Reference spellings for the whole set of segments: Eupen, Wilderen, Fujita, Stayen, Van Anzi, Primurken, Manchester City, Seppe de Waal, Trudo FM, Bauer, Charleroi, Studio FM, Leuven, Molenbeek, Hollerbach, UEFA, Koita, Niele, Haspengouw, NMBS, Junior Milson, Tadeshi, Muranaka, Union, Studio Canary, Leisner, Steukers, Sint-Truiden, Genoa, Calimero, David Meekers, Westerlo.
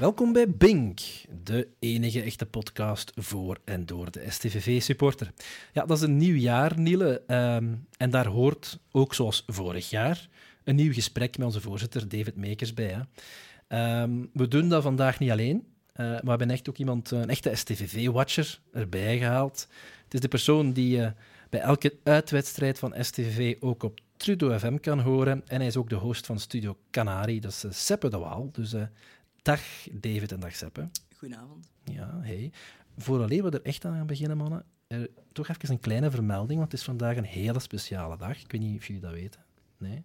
Welkom bij Bink, de enige echte podcast voor en door de STVV-supporter. Ja, dat is een nieuw jaar, Niele. En daar hoort, ook zoals vorig jaar, een nieuw gesprek met onze voorzitter David Meekers bij. Hè. We doen dat vandaag niet alleen, maar we hebben echt ook iemand, een echte STVV-watcher, erbij gehaald. Het is de persoon die bij elke uitwedstrijd van STVV ook op Studio FM kan horen. En hij is ook de host van Studio Canary, dat is Seppe de Waal. Dus dag David en dag Seppe. Goedenavond. Ja, hey. Vooraleer we er echt aan gaan beginnen, mannen, toch even een kleine vermelding, want het is vandaag een hele speciale dag. Ik weet niet of jullie dat weten. Nee.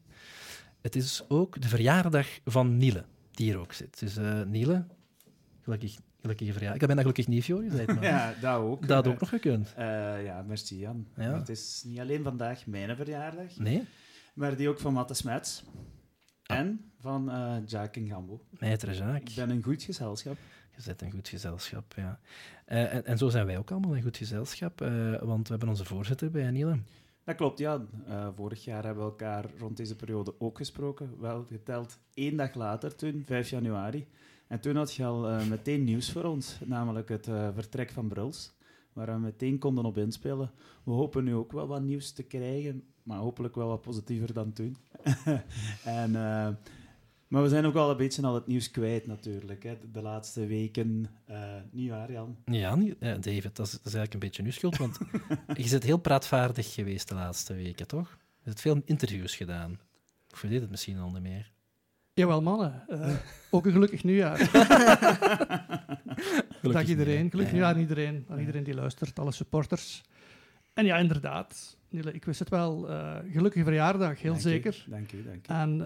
Het is ook de verjaardag van Niele, die hier ook zit. Dus Niele, gelukkig verjaardag. Ik ben dat gelukkig nieuwjaar, je zei het maar. Ja, dat ook. Dat ook nog gekund. Ja, merci Jan. Ja. Maar het is niet alleen vandaag mijn verjaardag, nee, maar die ook van Matthe Smets. Ah. En van Jaak en Gambo. Meiter Jaak. Ik ben een goed gezelschap. Je bent een goed gezelschap, ja. En zo zijn wij ook allemaal een goed gezelschap, want we hebben onze voorzitter bij Niele. Dat klopt, ja. Vorig jaar hebben we elkaar rond deze periode ook gesproken. Wel geteld 1 dag later, toen, 5 januari. En toen had je al meteen nieuws voor ons, namelijk het vertrek van Bruls, waar we meteen konden op inspelen. We hopen nu ook wel wat nieuws te krijgen, maar hopelijk wel wat positiever dan toen. Maar we zijn ook al een beetje al het nieuws kwijt natuurlijk, hè. De laatste weken. Niet waar, Jan? Ja, David, dat is eigenlijk een beetje uw schuld, want je bent heel praatvaardig geweest de laatste weken, toch? Je hebt veel interviews gedaan. Of je deed het misschien al niet meer. Jawel, mannen. Ook een gelukkig nieuwjaar. Dag iedereen. Gelukkig nieuwjaar aan iedereen die luistert, alle supporters. En ja, inderdaad, Niele, ik wist het wel. Gelukkige verjaardag, heel zeker. Dank u, dank u. En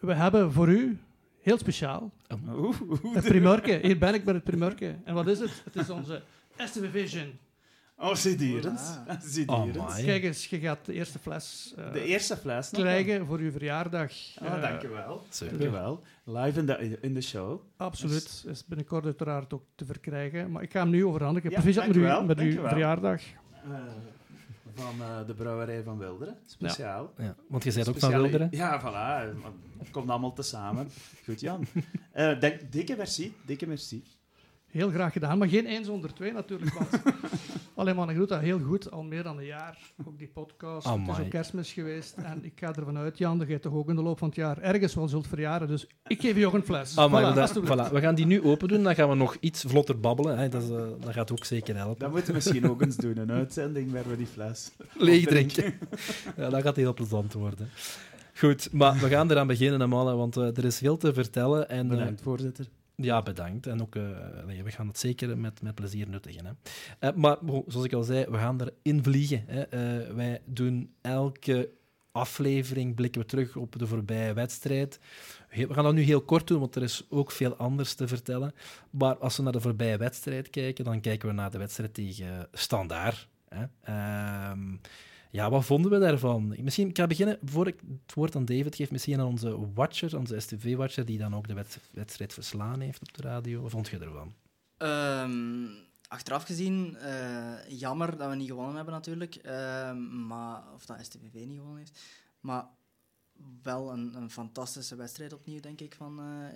we hebben voor u, heel speciaal, het Primurken. Hier ben ik met het Primurken. En wat is het? Het is onze STVV Gent. Oh, zidierend. Oh, kijk eens, je gaat de eerste fles krijgen voor je verjaardag. Dankjewel. Dankjewel. Live in de show. Absoluut. Dus. Is binnenkort uiteraard ook te verkrijgen. Maar ik ga hem nu overhandigen. Ja, proficiat met uw verjaardag. Van de brouwerij van Wilderen. Speciaal. Ja. Ja, want je zei ook van Wilderen. Ja, voilà. Het komt allemaal tezamen. Goed, Jan. Dikke merci. Heel graag gedaan, maar geen 1 zonder 2 natuurlijk. Want allee, man, ik doe dat heel goed, al meer dan een jaar. Ook die podcast, het is ook kerstmis geweest. En ik ga ervan uit, Jan, dat jij toch ook in de loop van het jaar ergens wel zult verjaren. Dus ik geef je ook een fles. Voilà. We gaan die nu open doen, dan gaan we nog iets vlotter babbelen. Hè. Dat gaat ook zeker helpen. Dat moeten we misschien ook eens doen, een uitzending waar we die fles leeg drinken. Ja, dat gaat heel plezant worden. Goed, maar we gaan eraan beginnen, mannen, want er is veel te vertellen. En, bedankt, voorzitter. Ja, bedankt. En ook, we gaan het zeker met plezier nuttigen. Hè. Maar zoals ik al zei, we gaan erin vliegen. Hè. Wij doen elke aflevering, blikken we terug op de voorbije wedstrijd. We gaan dat nu heel kort doen, want er is ook veel anders te vertellen. Maar als we naar de voorbije wedstrijd kijken, dan kijken we naar de wedstrijd tegen Standaard. Hè. Ja, wat vonden we daarvan? Misschien, ik ga beginnen, voor ik het woord aan David geef, misschien aan onze watcher, onze STV-watcher, die dan ook de wedstrijd verslaan heeft op de radio. Wat vond je ervan? Achteraf gezien, jammer dat we niet gewonnen hebben natuurlijk. Of dat STVV niet gewonnen heeft. Maar wel een fantastische wedstrijd opnieuw, denk ik.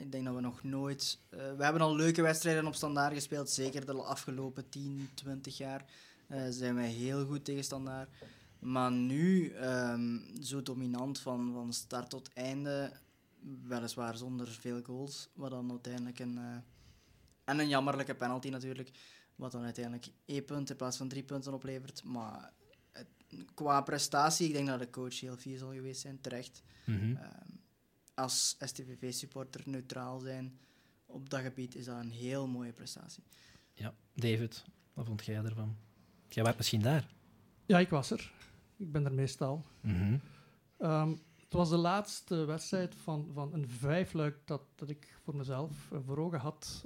Ik denk dat we nog nooit... we hebben al leuke wedstrijden op Standaard gespeeld. Zeker de afgelopen 10, 20 jaar zijn wij heel goed tegen Standaard. Maar nu, zo dominant van start tot einde, weliswaar zonder veel goals, wat dan uiteindelijk een jammerlijke penalty natuurlijk, wat dan uiteindelijk 1 punt in plaats van 3 punten oplevert. Maar qua prestatie, ik denk dat de coach heel fier zal geweest zijn, terecht. Mm-hmm. Als STVV-supporter neutraal zijn op dat gebied, is dat een heel mooie prestatie. Ja, David, wat vond jij ervan? Jij was misschien daar. Ja, ik was er. Ik ben er meestal. Mm-hmm. Het was de laatste wedstrijd van een 5-luik dat ik voor mezelf voor ogen had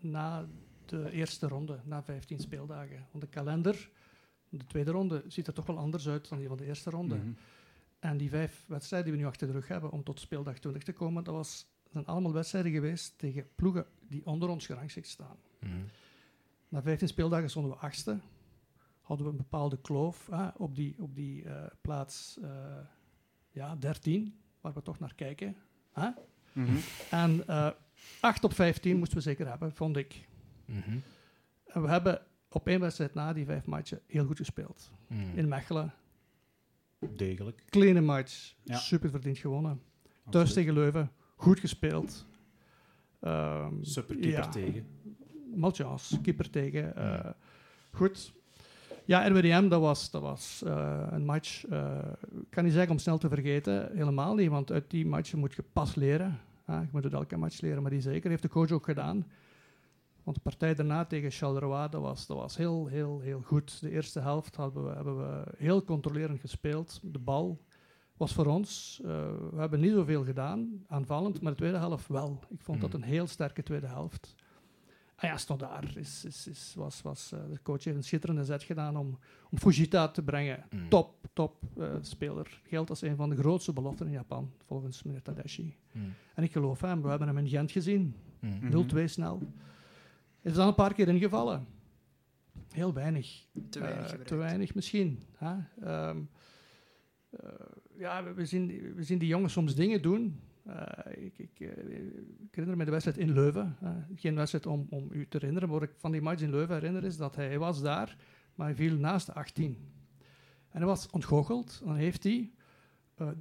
na de eerste ronde, na 15 speeldagen. Want de kalender, de tweede ronde, ziet er toch wel anders uit dan die van de eerste ronde. Mm-hmm. En die 5 wedstrijden die we nu achter de rug hebben om tot speeldag 20 te komen, dat zijn allemaal wedstrijden geweest tegen ploegen die onder ons gerangschikt staan. Mm-hmm. Na 15 speeldagen stonden we 8e. Hadden we een bepaalde kloof op die plaats 13, waar we toch naar kijken. Huh? Mm-hmm. En 8 op 15 moesten we zeker hebben, vond ik. Mm-hmm. En we hebben op één wedstrijd na die 5 matchen heel goed gespeeld. Mm. In Mechelen. Degelijk. Kleine match. Ja. Super verdiend gewonnen. Absoluut. Thuis tegen Leuven. Goed gespeeld. Super keeper tegen. Malchance. Keeper tegen. Goed. Ja, RWDM, dat was een match. Ik kan niet zeggen om snel te vergeten. Helemaal niet, want uit die match moet je pas leren. Je moet uit elke match leren, maar die zeker. Heeft de coach ook gedaan. Want de partij daarna tegen Charleroi, dat was heel, heel, heel goed. De eerste helft hebben we heel controlerend gespeeld. De bal was voor ons. We hebben niet zoveel gedaan, aanvallend, maar de tweede helft wel. Ik vond dat een heel sterke tweede helft. Ah ja, Standaard. De coach heeft een schitterende zet gedaan om Fujita te brengen. Mm. Top speler. Geldt als een van de grootste beloften in Japan, volgens meneer Tadeshi. Mm. En ik geloof hem. We hebben hem in Gent gezien. Mm. 0-2 snel. Is dan een paar keer ingevallen. Heel weinig. Te weinig misschien. Huh? We zien die jongens soms dingen doen. Ik herinner me de wedstrijd in Leuven. Geen wedstrijd om u te herinneren. Maar wat ik van die match in Leuven herinner is dat hij was daar, maar hij viel naast de 18. En hij was ontgoocheld. En dan heeft hij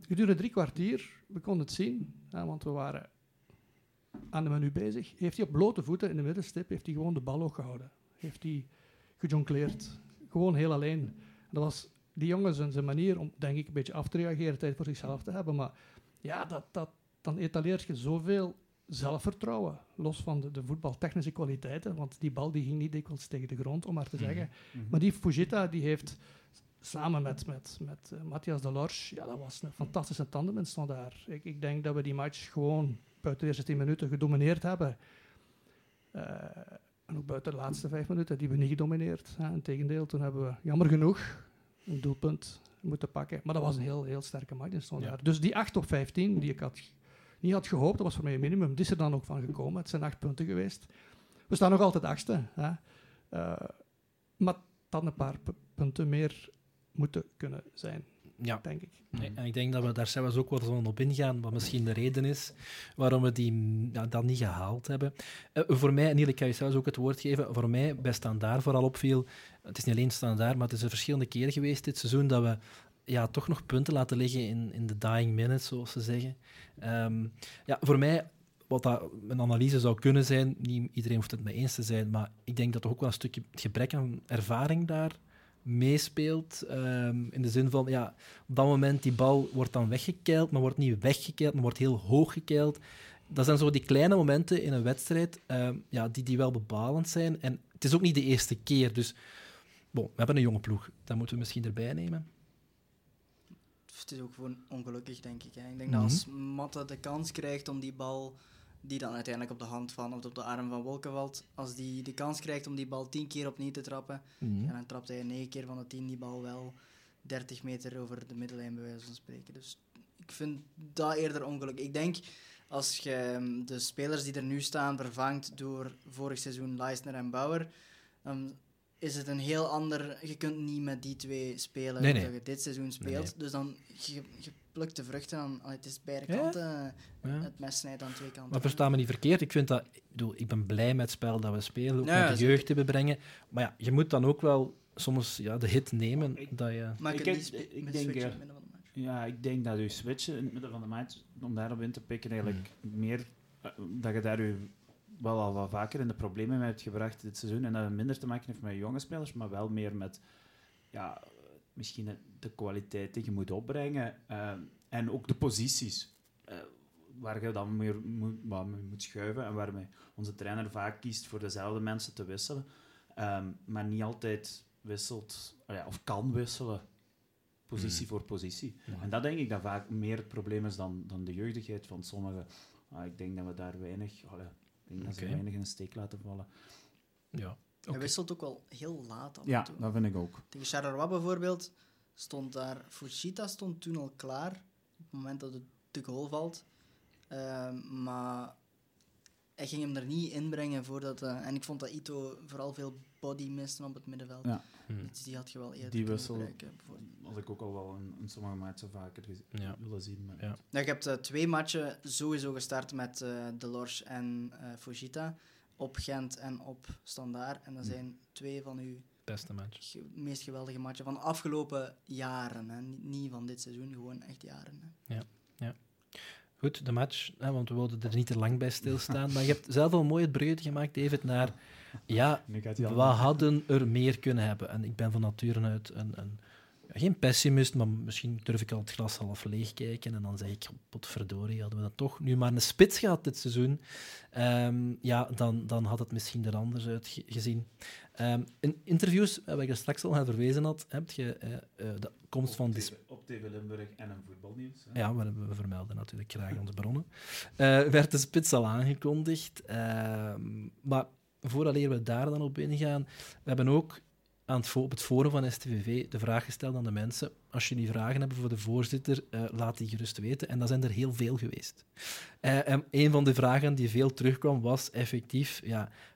gedurende 3 kwartier, we konden het zien, want we waren aan de menu bezig, heeft hij op blote voeten in de middenstip gewoon de bal ook gehouden. Heeft hij gejoncleerd. Gewoon heel alleen. En dat was die jongens en zijn manier om, denk ik, een beetje af te reageren, tijd voor zichzelf te hebben. Maar ja, dan etaleert je zoveel zelfvertrouwen, los van de voetbaltechnische kwaliteiten, want die bal die ging niet dikwijls tegen de grond, om maar te zeggen. Mm-hmm. Maar die Fujita, die heeft samen met Matthias Delorge, ja, dat was een fantastische tandem in Standaard. Ik denk dat we die match gewoon buiten de eerste 10 minuten gedomineerd hebben. En ook buiten de laatste 5 minuten, die we niet gedomineerd. Integendeel, toen hebben we, jammer genoeg, een doelpunt moeten pakken. Maar dat was een heel, heel sterke match in Standaard. Ja. Dus die 8 op 15, die ik niet had gehoopt, dat was voor mij een minimum, die is er dan ook van gekomen. Het zijn 8 punten geweest. We staan nog altijd 8e. Maar dan een paar punten meer moeten kunnen zijn. Ja, denk ik. Nee, en ik denk dat we daar zelfs ook wel zo op ingaan, wat misschien de reden is waarom we die dan niet gehaald hebben. Voor mij, Niele, ik kan je zelfs ook het woord geven, voor mij bij Standaard vooral opviel, het is niet alleen Standaard, maar het is een verschillende keer geweest dit seizoen dat we toch nog punten laten liggen in de dying minutes, zoals ze zeggen. Voor mij, wat dat een analyse zou kunnen zijn, niet iedereen hoeft het mee eens te zijn, maar ik denk dat toch ook wel een stukje het gebrek aan ervaring daar meespeelt, in de zin van op dat moment, die bal wordt dan weggekeild, maar wordt niet weggekeild, maar wordt heel hoog gekeild. Dat zijn zo die kleine momenten in een wedstrijd die wel bepalend zijn. En het is ook niet de eerste keer, dus we hebben een jonge ploeg, dat moeten we misschien erbij nemen. Het is ook gewoon ongelukkig, denk ik. Hè. Ik denk dat als Matthe de kans krijgt om die bal, die dan uiteindelijk op de hand van, of op de arm van Wolken valt, als die de kans krijgt om die bal 10 keer opnieuw te trappen, en dan trapt hij 9 keer van de 10 die bal wel 30 meter over de middenlijn, bij wijze van spreken. Dus ik vind dat eerder ongelukkig. Ik denk, als je de spelers die er nu staan vervangt door vorig seizoen Leisner en Bauer, dan is het een heel ander. Je kunt niet met die 2 spelen dat je dit seizoen speelt. Nee. Dus dan je plukt de vruchten aan. Het is beide kanten. Ja. Het mes snijdt aan 2 kanten. Maar versta me niet verkeerd. Ik vind dat, ik ben blij met het spel dat we spelen, ook met de jeugd te brengen. Maar je moet dan ook wel soms de hit nemen. Ik denk dat je switchen in het midden van de match, om daarop in te pikken, eigenlijk meer dat je daar je wel al wat vaker in de problemen mee hebt gebracht dit seizoen. En dat het minder te maken heeft met jonge spelers, maar wel meer met misschien de kwaliteit die je moet opbrengen. En ook de posities waar je dan meer moet schuiven en waarmee onze trainer vaak kiest voor dezelfde mensen te wisselen. Maar niet altijd wisselt of kan wisselen, positie voor positie. Ja. En dat denk ik dat vaak meer het probleem is dan de jeugdigheid van sommigen. Ik denk dat we daar weinig... dat ze weinig in de steek laten vallen. Ja. Okay. Hij wisselt ook wel heel laat af en toe. Ja, dat vind ik ook. Tegen Charleroi bijvoorbeeld Fujita stond toen al klaar op het moment dat het de goal valt. Maar hij ging hem er niet inbrengen voordat... en ik vond dat Ito vooral veel body miste op het middenveld. Ja. Dus die had je wel eerder kunnen gebruiken. Had ik ook al wel in sommige matchen vaker willen zien. Maar ja. Nou, je hebt twee matchen sowieso gestart met Delorge en Fujita. Op Gent en op Standaard. En dat zijn twee van uw beste match. Meest geweldige matchen van de afgelopen jaren. Hè. Niet van dit seizoen, gewoon echt jaren. Hè. Ja, ja. Goed, de match, hè, want we wilden er niet te lang bij stilstaan. Maar je hebt zelf al mooi het bruggetje gemaakt, David, naar... Ja, we hadden er meer kunnen hebben. En ik ben van nature uit een geen pessimist, maar misschien durf ik al het glas half leeg kijken. En dan zeg ik, potverdorie, hadden we dat toch nu maar een spits gehad dit seizoen. Dan had het misschien er anders uit gezien. In interviews, waar ik er straks al aan verwezen had, heb je de komst van... Op TV Limburg en een voetbalnieuws. Hè? Ja, we vermelden natuurlijk graag onze bronnen. Werd de spits al aangekondigd. Maar vooraleer we daar dan op ingaan, we hebben ook... op het forum van STVV de vraag gesteld aan de mensen. Als jullie vragen hebben voor de voorzitter, laat die gerust weten. En dat zijn er heel veel geweest. En een van de vragen die veel terugkwam was effectief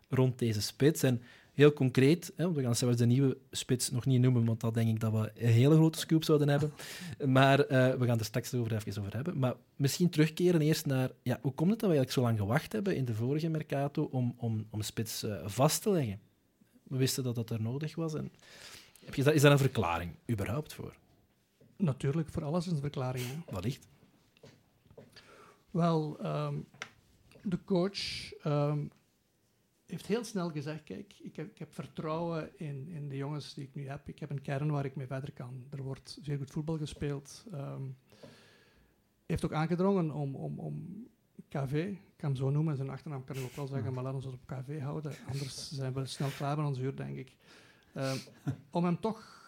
rond deze spits. En heel concreet, we gaan zelfs de nieuwe spits nog niet noemen, want dat denk ik dat we een hele grote scoop zouden hebben. Maar we gaan er straks even over hebben. Maar misschien terugkeren eerst naar hoe komt het dat we eigenlijk zo lang gewacht hebben in de vorige Mercato om spits vast te leggen? We wisten dat dat er nodig was. En is daar een verklaring überhaupt voor? Natuurlijk, voor alles is een verklaring. Hè? Wellicht. Wel, de coach heeft heel snel gezegd, kijk, ik heb vertrouwen in de jongens die ik nu heb. Ik heb een kern waar ik mee verder kan. Er wordt zeer goed voetbal gespeeld. Heeft ook aangedrongen om KV... Ik kan hem zo noemen, zijn achternaam kan ik ook wel zeggen, maar laten we ons op KV houden. Anders zijn we snel klaar met ons uur, denk ik. Om hem toch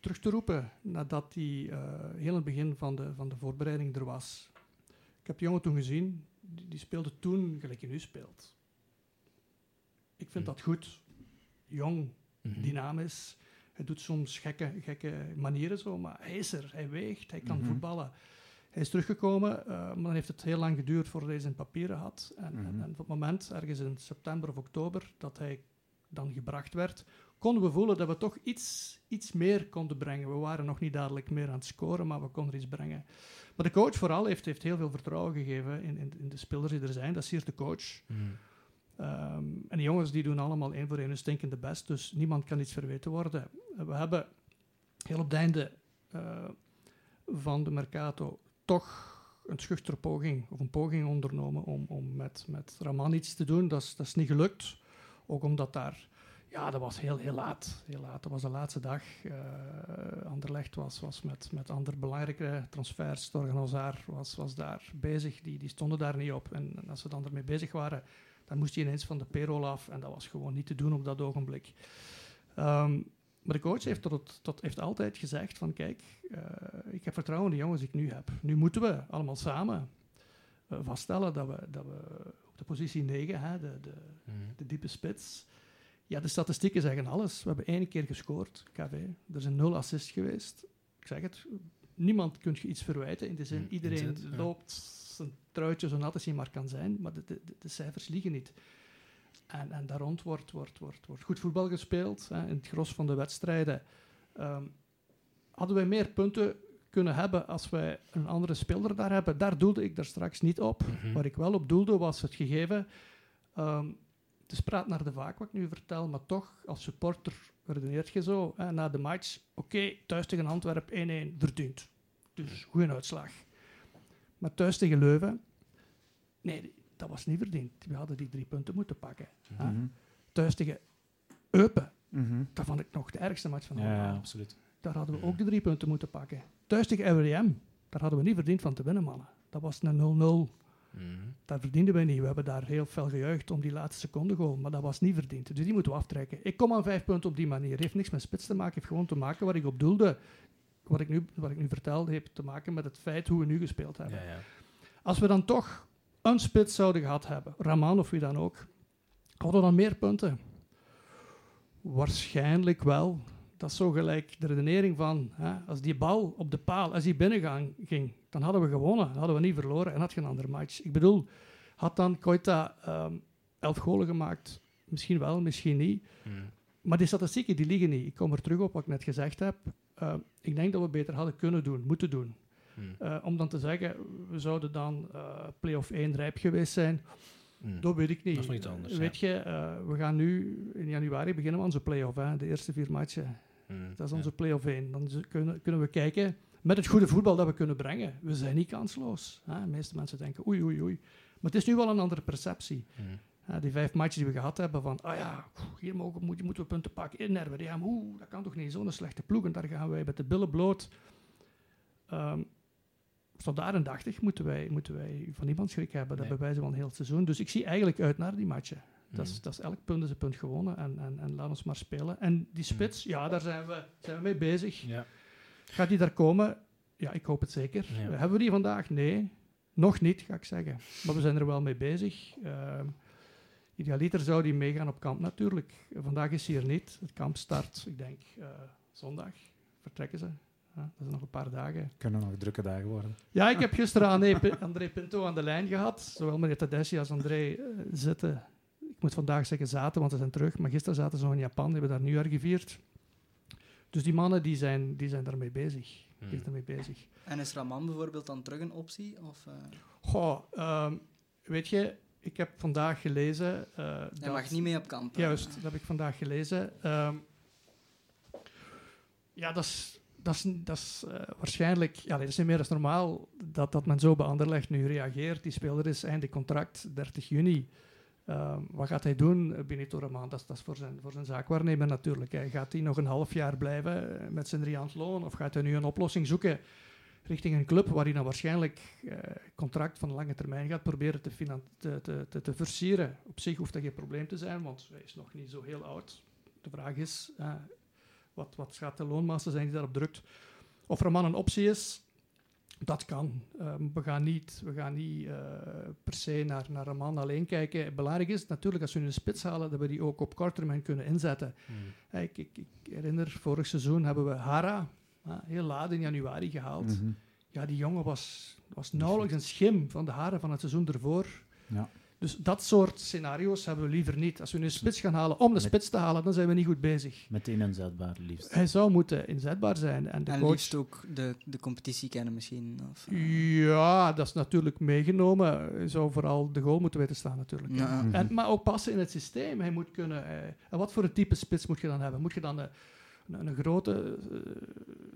terug te roepen, nadat hij heel in het begin van de voorbereiding er was. Ik heb die jongen toen gezien, die speelde toen gelijk je nu speelt. Ik vind dat goed. Jong, dynamisch. Hij doet soms gekke manieren zo, maar hij is er, hij weegt, hij kan voetballen. Hij is teruggekomen, maar dan heeft het heel lang geduurd voordat hij zijn papieren had. En op het moment, ergens in september of oktober, dat hij dan gebracht werd, konden we voelen dat we toch iets meer konden brengen. We waren nog niet dadelijk meer aan het scoren, maar we konden er iets brengen. Maar de coach vooral heeft heel veel vertrouwen gegeven in de spelers die er zijn. Dat is hier de coach. En die jongens die doen allemaal één voor één hun stinkende best, dus niemand kan iets verweten worden. We hebben heel op het einde van de Mercato... toch een schuchtere poging, of een poging ondernomen om met Raman iets te doen. Dat is niet gelukt. Ook omdat daar... Ja, dat was heel laat. Heel laat. Dat was de laatste dag. Anderlecht was met andere belangrijke transfers. De organisaar was daar bezig. Die stonden daar niet op. En als ze dan ermee bezig waren, dan moest je ineens van de payroll af. En dat was gewoon niet te doen op dat ogenblik. Maar de coach heeft, heeft altijd gezegd van kijk, ik heb vertrouwen in de jongens die ik nu heb. Nu moeten we allemaal samen vaststellen dat we op de positie 9, hè, de diepe spits... Ja, de statistieken zeggen alles. We hebben 1 keer gescoord, KV. Er zijn 0 assists geweest. Ik zeg het, niemand kunt je iets verwijten. In de zin, iedereen loopt zijn truitje zo nat als hij maar kan zijn. Maar de cijfers liegen niet. En daar rond wordt goed voetbal gespeeld. Hè. In het gros van de wedstrijden hadden wij meer punten kunnen hebben als wij een andere speler daar hebben. Daar doelde ik daar straks niet op. Waar ik wel op doelde was het gegeven... het is praat naar de vaak wat ik nu vertel, maar toch, als supporter redeneert je zo. Hè, na de match, oké, thuis tegen Antwerpen 1-1, verdiend. Dus goede uitslag. Maar thuis tegen Leuven... Nee, dat was niet verdiend. We hadden die 3 punten moeten pakken. Thuis tegen Eupen. Dat vond ik nog de ergste match van allemaal. Ja, absoluut. Daar hadden we ook de 3 punten moeten pakken. Thuis tegen RWDM. Daar hadden we niet verdiend van te winnen, mannen. Dat was een 0-0. Dat verdienden wij niet. We hebben daar heel fel gejuicht om die laatste seconde goal. Maar dat was niet verdiend. Dus die moeten we aftrekken. Ik kom aan 5 punten op die manier. Heeft niks met spits te maken. Heeft gewoon te maken wat ik op doelde. Wat ik nu vertelde, heeft te maken met het feit hoe we nu gespeeld hebben. Ja, ja. Als we dan toch... een spits zouden gehad hebben, Raman of wie dan ook, hadden we dan meer punten? Waarschijnlijk wel. Dat is zo gelijk de redenering van, hè, als die bal op de paal, als die binnen ging, dan hadden we gewonnen, dan hadden we niet verloren en had geen andere match. Ik bedoel, Had dan Koita 11 golen gemaakt? Misschien wel, misschien niet. Mm. Maar die statistieken die liggen niet. Ik kom er terug op wat ik net gezegd heb. Ik denk dat we beter hadden kunnen doen, moeten doen. Mm. Om dan te zeggen, we zouden dan play-off 1 rijp geweest zijn. Mm. Dat weet ik niet. Dat is nog iets anders. Weet je, we gaan nu in januari beginnen met onze play-off. Hè, de eerste 4 matchen. Mm. Dat is onze play-off 1. Dan kunnen we kijken met het goede voetbal dat we kunnen brengen. We zijn niet kansloos. Hè. De meeste mensen denken oei, oei, oei. Maar het is nu wel een andere perceptie. Mm. Die 5 matchen die we gehad hebben, van hier moeten we punten pakken in RWDM. Dat kan toch niet, zo'n slechte ploeg. En daar gaan wij met de billen bloot. Standaardendachtig moeten wij van niemand schrik hebben. Dat bewijzen we al een heel seizoen. Dus ik zie eigenlijk uit naar die matchen. Mm. Dat is elk punt is een punt gewonnen. En laat ons maar spelen. En die spits, daar zijn we mee bezig. Ja. Gaat die daar komen? Ja, ik hoop het zeker. Ja. Hebben we die vandaag? Nee. Nog niet, ga ik zeggen. Maar we zijn er wel mee bezig. Idealiter zou die meegaan op kamp natuurlijk. Vandaag is hij er niet. Het kamp start, ik denk, zondag. Vertrekken ze. Dat zijn nog een paar dagen. Kunnen nog drukke dagen worden. Ja, ik heb gisteren André Pinto aan de lijn gehad. Zowel meneer Tadeshi als André zitten. Ik moet vandaag zeggen zaten, want ze zijn terug. Maar gisteren zaten ze nog in Japan. Die hebben daar nieuwjaar gevierd. Dus die mannen die zijn daarmee bezig. En is Raman bijvoorbeeld dan terug een optie? Of? Weet je, ik heb vandaag gelezen... Hij mag niet mee op kamp. Juist, dat heb ik vandaag gelezen. Dat is waarschijnlijk... Ja, dat is niet meer als normaal dat men zo bij Anderlecht nu reageert. Die speler is einde contract, 30 juni. Wat gaat hij doen, Benito Raman? Dat is voor zijn zaakwaarnemer natuurlijk. Hè. Gaat hij nog een half jaar blijven met zijn $3 loon? Of gaat hij nu een oplossing zoeken richting een club waar hij dan waarschijnlijk contract van lange termijn gaat proberen te versieren? Op zich hoeft dat geen probleem te zijn, want hij is nog niet zo heel oud. De vraag is, wat gaat de loonmassa zijn die daarop drukt? Of Raman een optie is... Dat kan. We gaan niet per se naar een man alleen kijken. Belangrijk is natuurlijk, als we nu een spits halen, dat we die ook op korte termijn kunnen inzetten. Mm. Ik herinner, vorig seizoen hebben we Hara heel laat in januari gehaald. Mm-hmm. Ja, die jongen was nauwelijks een schim van de Hara van het seizoen ervoor. Ja. Dus dat soort scenario's hebben we liever niet. Als we nu een spits gaan halen om de spits te halen, dan zijn we niet goed bezig. Meteen inzetbaar, liefst. Hij zou moeten inzetbaar zijn. En de coach... liefst ook de competitie kennen misschien. Of, Ja, dat is natuurlijk meegenomen. Hij zou vooral de goal moeten weten staan natuurlijk. Ja. Maar ook passen in het systeem. Hij moet kunnen... En wat voor een type spits moet je dan hebben? Moet je dan een grote,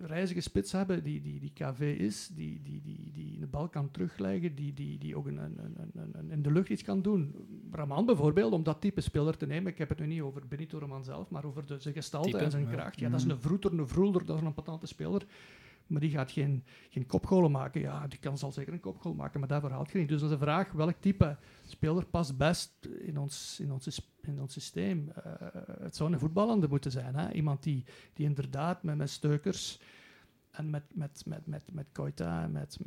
reizige spits hebben die KV is, die de bal kan terugleggen, die ook in de lucht iets kan doen. Raman bijvoorbeeld, om dat type speler te nemen. Ik heb het nu niet over Benito Raman zelf, maar over zijn gestalte type, en zijn kracht. Ja, dat is een vroeter, een vroelder, dat is een patente speler. Maar die gaat geen kopgolen maken. Ja, die zal zeker een kopgoal maken, maar daarvoor haalt je niet. Dus dat is de vraag, welk type speler past best in ons systeem? Het zou een voetballander moeten zijn. Hè? Iemand die inderdaad met Steukers en met Koita en met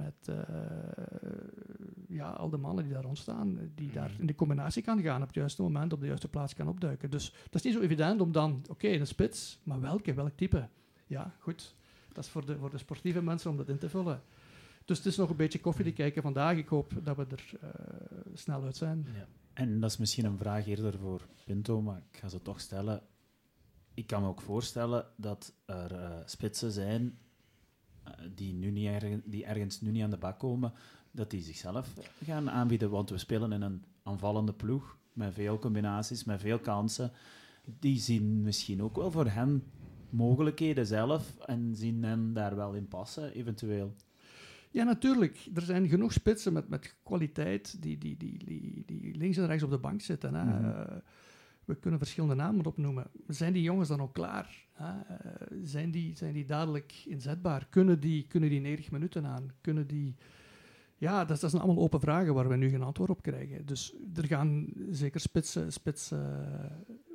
al de mannen die daar rondstaan, die daar in de combinatie kan gaan op het juiste moment, op de juiste plaats kan opduiken. Dus dat is niet zo evident om dan, een spits, maar welk type? Ja, goed. Dat is voor de sportieve mensen om dat in te vullen. Dus het is nog een beetje koffiedik kijken vandaag. Ik hoop dat we er snel uit zijn. Ja. En dat is misschien een vraag eerder voor Pinto, maar ik ga ze toch stellen. Ik kan me ook voorstellen dat er spitsen zijn die ergens nu niet aan de bak komen, dat die zichzelf gaan aanbieden. Want we spelen in een aanvallende ploeg met veel combinaties, met veel kansen. Die zien misschien ook wel voor hen... mogelijkheden zelf en zien hen daar wel in passen, eventueel. Ja, natuurlijk. Er zijn genoeg spitsen met kwaliteit die links en rechts op de bank zitten. Hè. Mm-hmm. We kunnen verschillende namen opnoemen. Zijn die jongens dan ook klaar? Hè? Zijn die dadelijk inzetbaar? Kunnen die 90 minuten aan? Kunnen die... Ja, dat zijn allemaal open vragen waar we nu geen antwoord op krijgen. Dus er gaan zeker spitsen...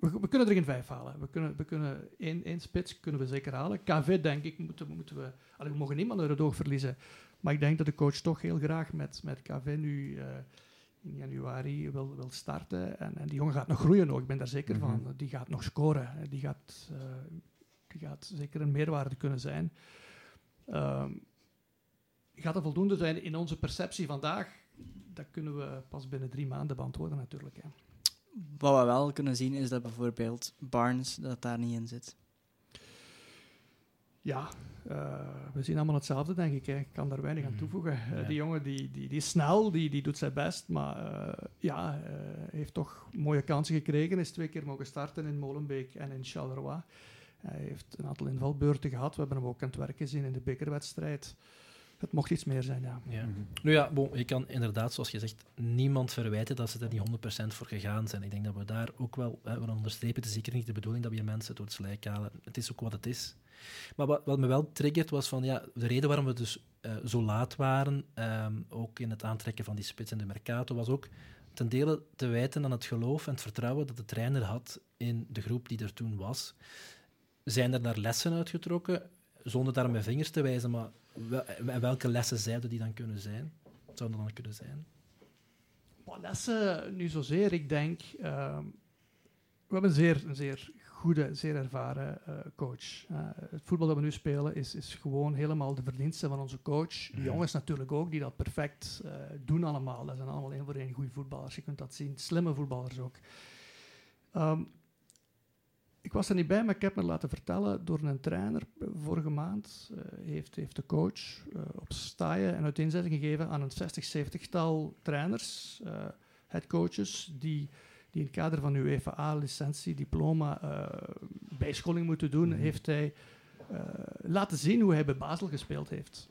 We kunnen er geen 5 halen. We kunnen één spits kunnen we zeker halen. KV, denk ik, moeten we... Allee, we mogen niemand uit het oog verliezen. Maar ik denk dat de coach toch heel graag met KV nu in januari wil starten. En die jongen gaat nog groeien ook, ik ben daar zeker van. Die gaat nog scoren. Die gaat zeker een meerwaarde kunnen zijn. Gaat dat voldoende zijn in onze perceptie vandaag? dat kunnen we pas binnen 3 maanden beantwoorden natuurlijk. Hè. Wat we wel kunnen zien is dat bijvoorbeeld Barnes dat daar niet in zit. Ja, we zien allemaal hetzelfde, denk ik. Hè. Ik kan daar weinig aan toevoegen. Ja. Die jongen die is snel, die doet zijn best, maar heeft toch mooie kansen gekregen. Is 2 keer mogen starten in Molenbeek en in Charleroi. Hij heeft een aantal invalbeurten gehad. We hebben hem ook aan het werk gezien in de bekerwedstrijd. Het mocht iets meer zijn, ja. Ja. Nou ja, je kan inderdaad, zoals je zegt, niemand verwijten dat ze er niet 100% voor gegaan zijn. Ik denk dat we daar ook wel... We onderstrepen, het is zeker niet de bedoeling dat we mensen door het slijk halen. Het is ook wat het is. Maar wat me wel triggert was van, ja, de reden waarom we dus zo laat waren, ook in het aantrekken van die spits en de Mercato, was ook ten dele te wijten aan het geloof en het vertrouwen dat de trainer had in de groep die er toen was. Zijn er daar lessen uitgetrokken, zonder daar met vingers te wijzen, maar welke lessen zouden die dan kunnen zijn? Maar lessen, nu zozeer. Ik denk, we hebben een zeer goede, zeer ervaren coach. Het voetbal dat we nu spelen is gewoon helemaal de verdienste van onze coach. De jongens natuurlijk ook, die dat perfect doen allemaal. Dat zijn allemaal één voor één goede voetballers. Je kunt dat zien, slimme voetballers ook. Ik was er niet bij, maar ik heb me laten vertellen door een trainer vorige maand. Heeft de coach op Stayen een uiteenzetting gegeven aan een 60-70-tal trainers, headcoaches, die in het kader van UEFA, licentie, diploma, bijscholing moeten doen. Heeft hij laten zien hoe hij bij Basel gespeeld heeft.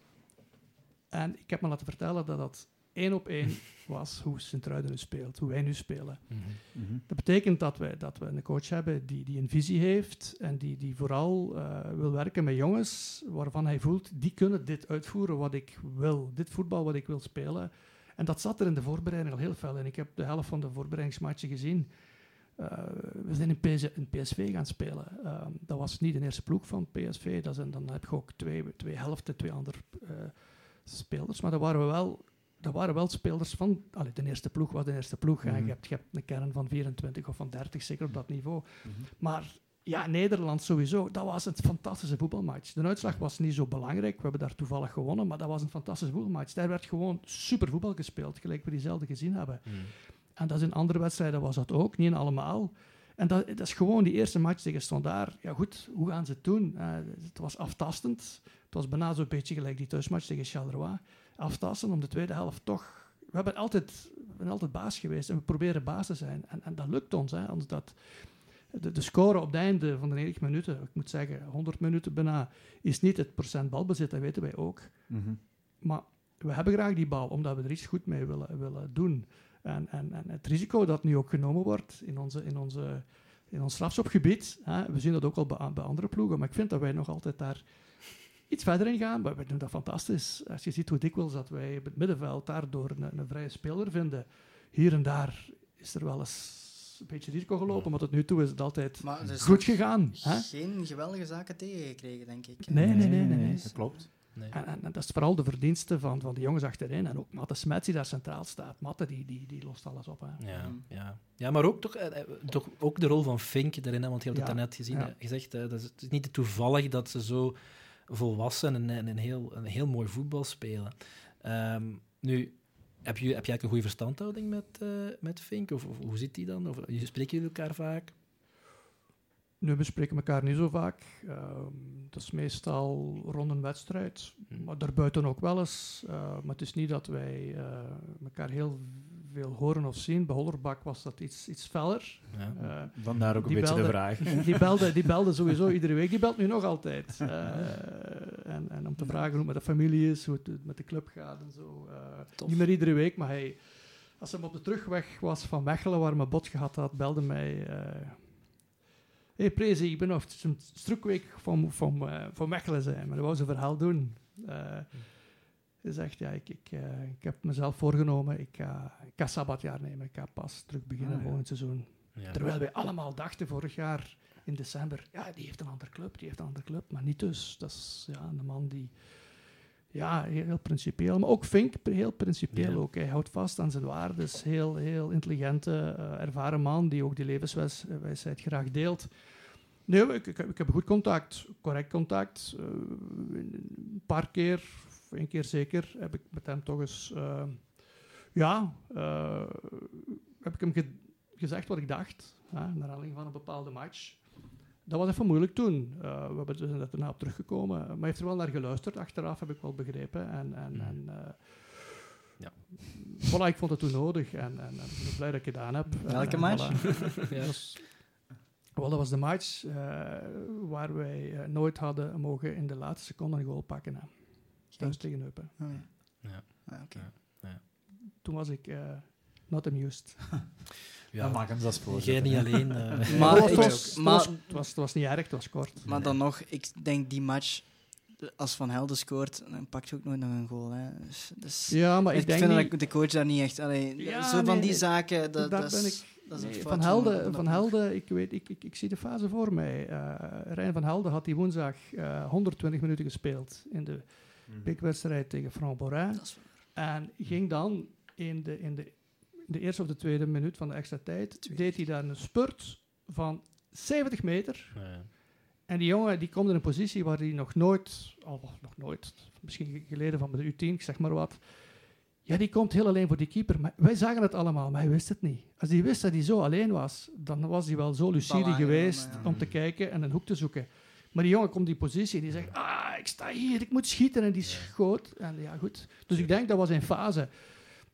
En ik heb me laten vertellen dat dat 1-op-1 was hoe Sint-Truiden nu speelt, hoe wij nu spelen. Dat betekent dat we een coach hebben die een visie heeft en die vooral wil werken met jongens waarvan hij voelt, die kunnen dit uitvoeren wat ik wil, dit voetbal wat ik wil spelen. En dat zat er in de voorbereiding al heel fel in. Ik heb de helft van de voorbereidingsmatchen gezien. We zijn in PSV gaan spelen. Dat was niet de eerste ploeg van PSV. Dan heb je ook twee helften, 2 andere spelers. Maar dat waren wel spelers van... Allee, de eerste ploeg was de eerste ploeg. Mm-hmm. Je hebt een kern van 24 of van 30, zeker op dat niveau. Mm-hmm. Maar ja, Nederland sowieso, dat was een fantastische voetbalmatch. De uitslag was niet zo belangrijk. We hebben daar toevallig gewonnen, maar dat was een fantastische voetbalmatch. Daar werd gewoon super voetbal gespeeld, gelijk we die zelden gezien hebben. Mm-hmm. En dat is in andere wedstrijden was dat ook, niet in allemaal. En dat is gewoon die eerste match tegen Standaard. Ja goed, hoe gaan ze het doen? Het was aftastend. Het was bijna zo'n beetje gelijk die thuismatch tegen Charleroi. Aftasten om de tweede helft toch... We zijn altijd baas geweest en we proberen baas te zijn. En dat lukt ons. Hè. De score op het einde van de 90 minuten, ik moet zeggen 100 minuten bijna, is niet het procent balbezit, dat weten wij ook. Mm-hmm. Maar we hebben graag die bal, omdat we er iets goed mee willen doen. En het risico dat nu ook genomen wordt in ons strafschopgebied, hè, we zien dat ook al bij andere ploegen, maar ik vind dat wij nog altijd daar... iets verder in gaan, maar we doen dat fantastisch. Als je ziet hoe dikwijls dat wij op het middenveld daardoor een vrije speler vinden, hier en daar is er wel eens een beetje risico gelopen, maar tot nu toe is het altijd goed gegaan. Geen geweldige zaken tegengekregen, denk ik. Nee. Dat klopt. Nee. En dat is vooral de verdienste van de jongens achterin. En ook Matthe Smets die daar centraal staat. Matthe, die lost alles op. Hè. Ja, maar ook toch ook de rol van Fink daarin, want je hebt het daarnet gezien. Ja. Gezegd, dat is, het is niet toevallig dat ze zo volwassen en een heel mooi voetbal spelen. Nu, heb je eigenlijk een goede verstandhouding met Fink? Of hoe zit die dan? Of spreken jullie elkaar vaak? Nu, we spreken elkaar niet zo vaak. Dat is meestal rond een wedstrijd. Maar daarbuiten ook wel eens. Maar het is niet dat wij elkaar heel veel horen of zien. Bij Hollerbach was dat iets feller. Ja, vandaar ook een beetje de vraag. Die belde sowieso iedere week. Die belt nu nog altijd. En om te vragen hoe het met de familie is, hoe het met de club gaat en zo. Niet meer iedere week, maar hij, als hij op de terugweg was van Mechelen, waar hij mijn bot gehad had, belde mij... Hey Prezi, ik ben op een stroekweek van Mechelen zijn, maar dat wou zijn verhaal doen. Hij zegt, ja, ik heb mezelf voorgenomen, ik ga sabbatjaar nemen, ik ga pas terug beginnen volgend seizoen. Ja. Terwijl wij allemaal dachten vorig jaar in december, ja, die heeft een andere club, maar niet dus. Dat is een man die, heel principieel, maar ook Fink, heel principieel ook. Hij houdt vast aan zijn waardes, heel, heel intelligente, ervaren man, die ook die levenswijsheid graag deelt. Nee, ik heb goed contact, correct contact. Een paar keer, 1 keer zeker, heb ik met hem toch eens Ja, heb ik hem gezegd wat ik dacht, naar aanleiding van een bepaalde match. Dat was even moeilijk toen. We zijn er daarna op teruggekomen. Maar hij heeft er wel naar geluisterd achteraf, heb ik wel begrepen. Ja. Voilà, ik vond het toen nodig en ik ben blij dat ik het gedaan heb. Welke match? Voilà. Yes. Wel, dat was de match waar wij nooit hadden mogen in de laatste seconde een goal pakken. Thuis tegen Eupen. Oh, ja. Ja. Ah, okay. Ja. Toen was ik not amused. Ja, maak hem dat spoor. Jij niet alleen. Maar het was niet erg, het was kort. Maar dan nog, ik denk die match... Als Van Helden scoort, dan pakt je ook nooit nog een goal. Hè. Dus ja, maar ik vind niet... dat de coach daar niet echt... zaken... Van Helden, ik zie de fase voor mij. Rein Van Helden had die woensdag 120 minuten gespeeld in de bekerwedstrijd tegen Franc-Borin. En ging dan in de eerste of de tweede minuut van de extra tijd... deed hij daar een spurt van 70 meter... Nee. En die jongen die komt in een positie waar hij nog nooit, misschien geleden van de U10, ik zeg maar wat. Ja, die komt heel alleen voor die keeper. Maar wij zagen het allemaal, maar hij wist het niet. Als hij wist dat hij zo alleen was, dan was hij wel zo lucide geweest om te kijken en een hoek te zoeken. Maar die jongen komt in die positie en die zegt, ik sta hier, ik moet schieten. En die schoot. En ja, goed. Dus ik denk, dat was zijn fase.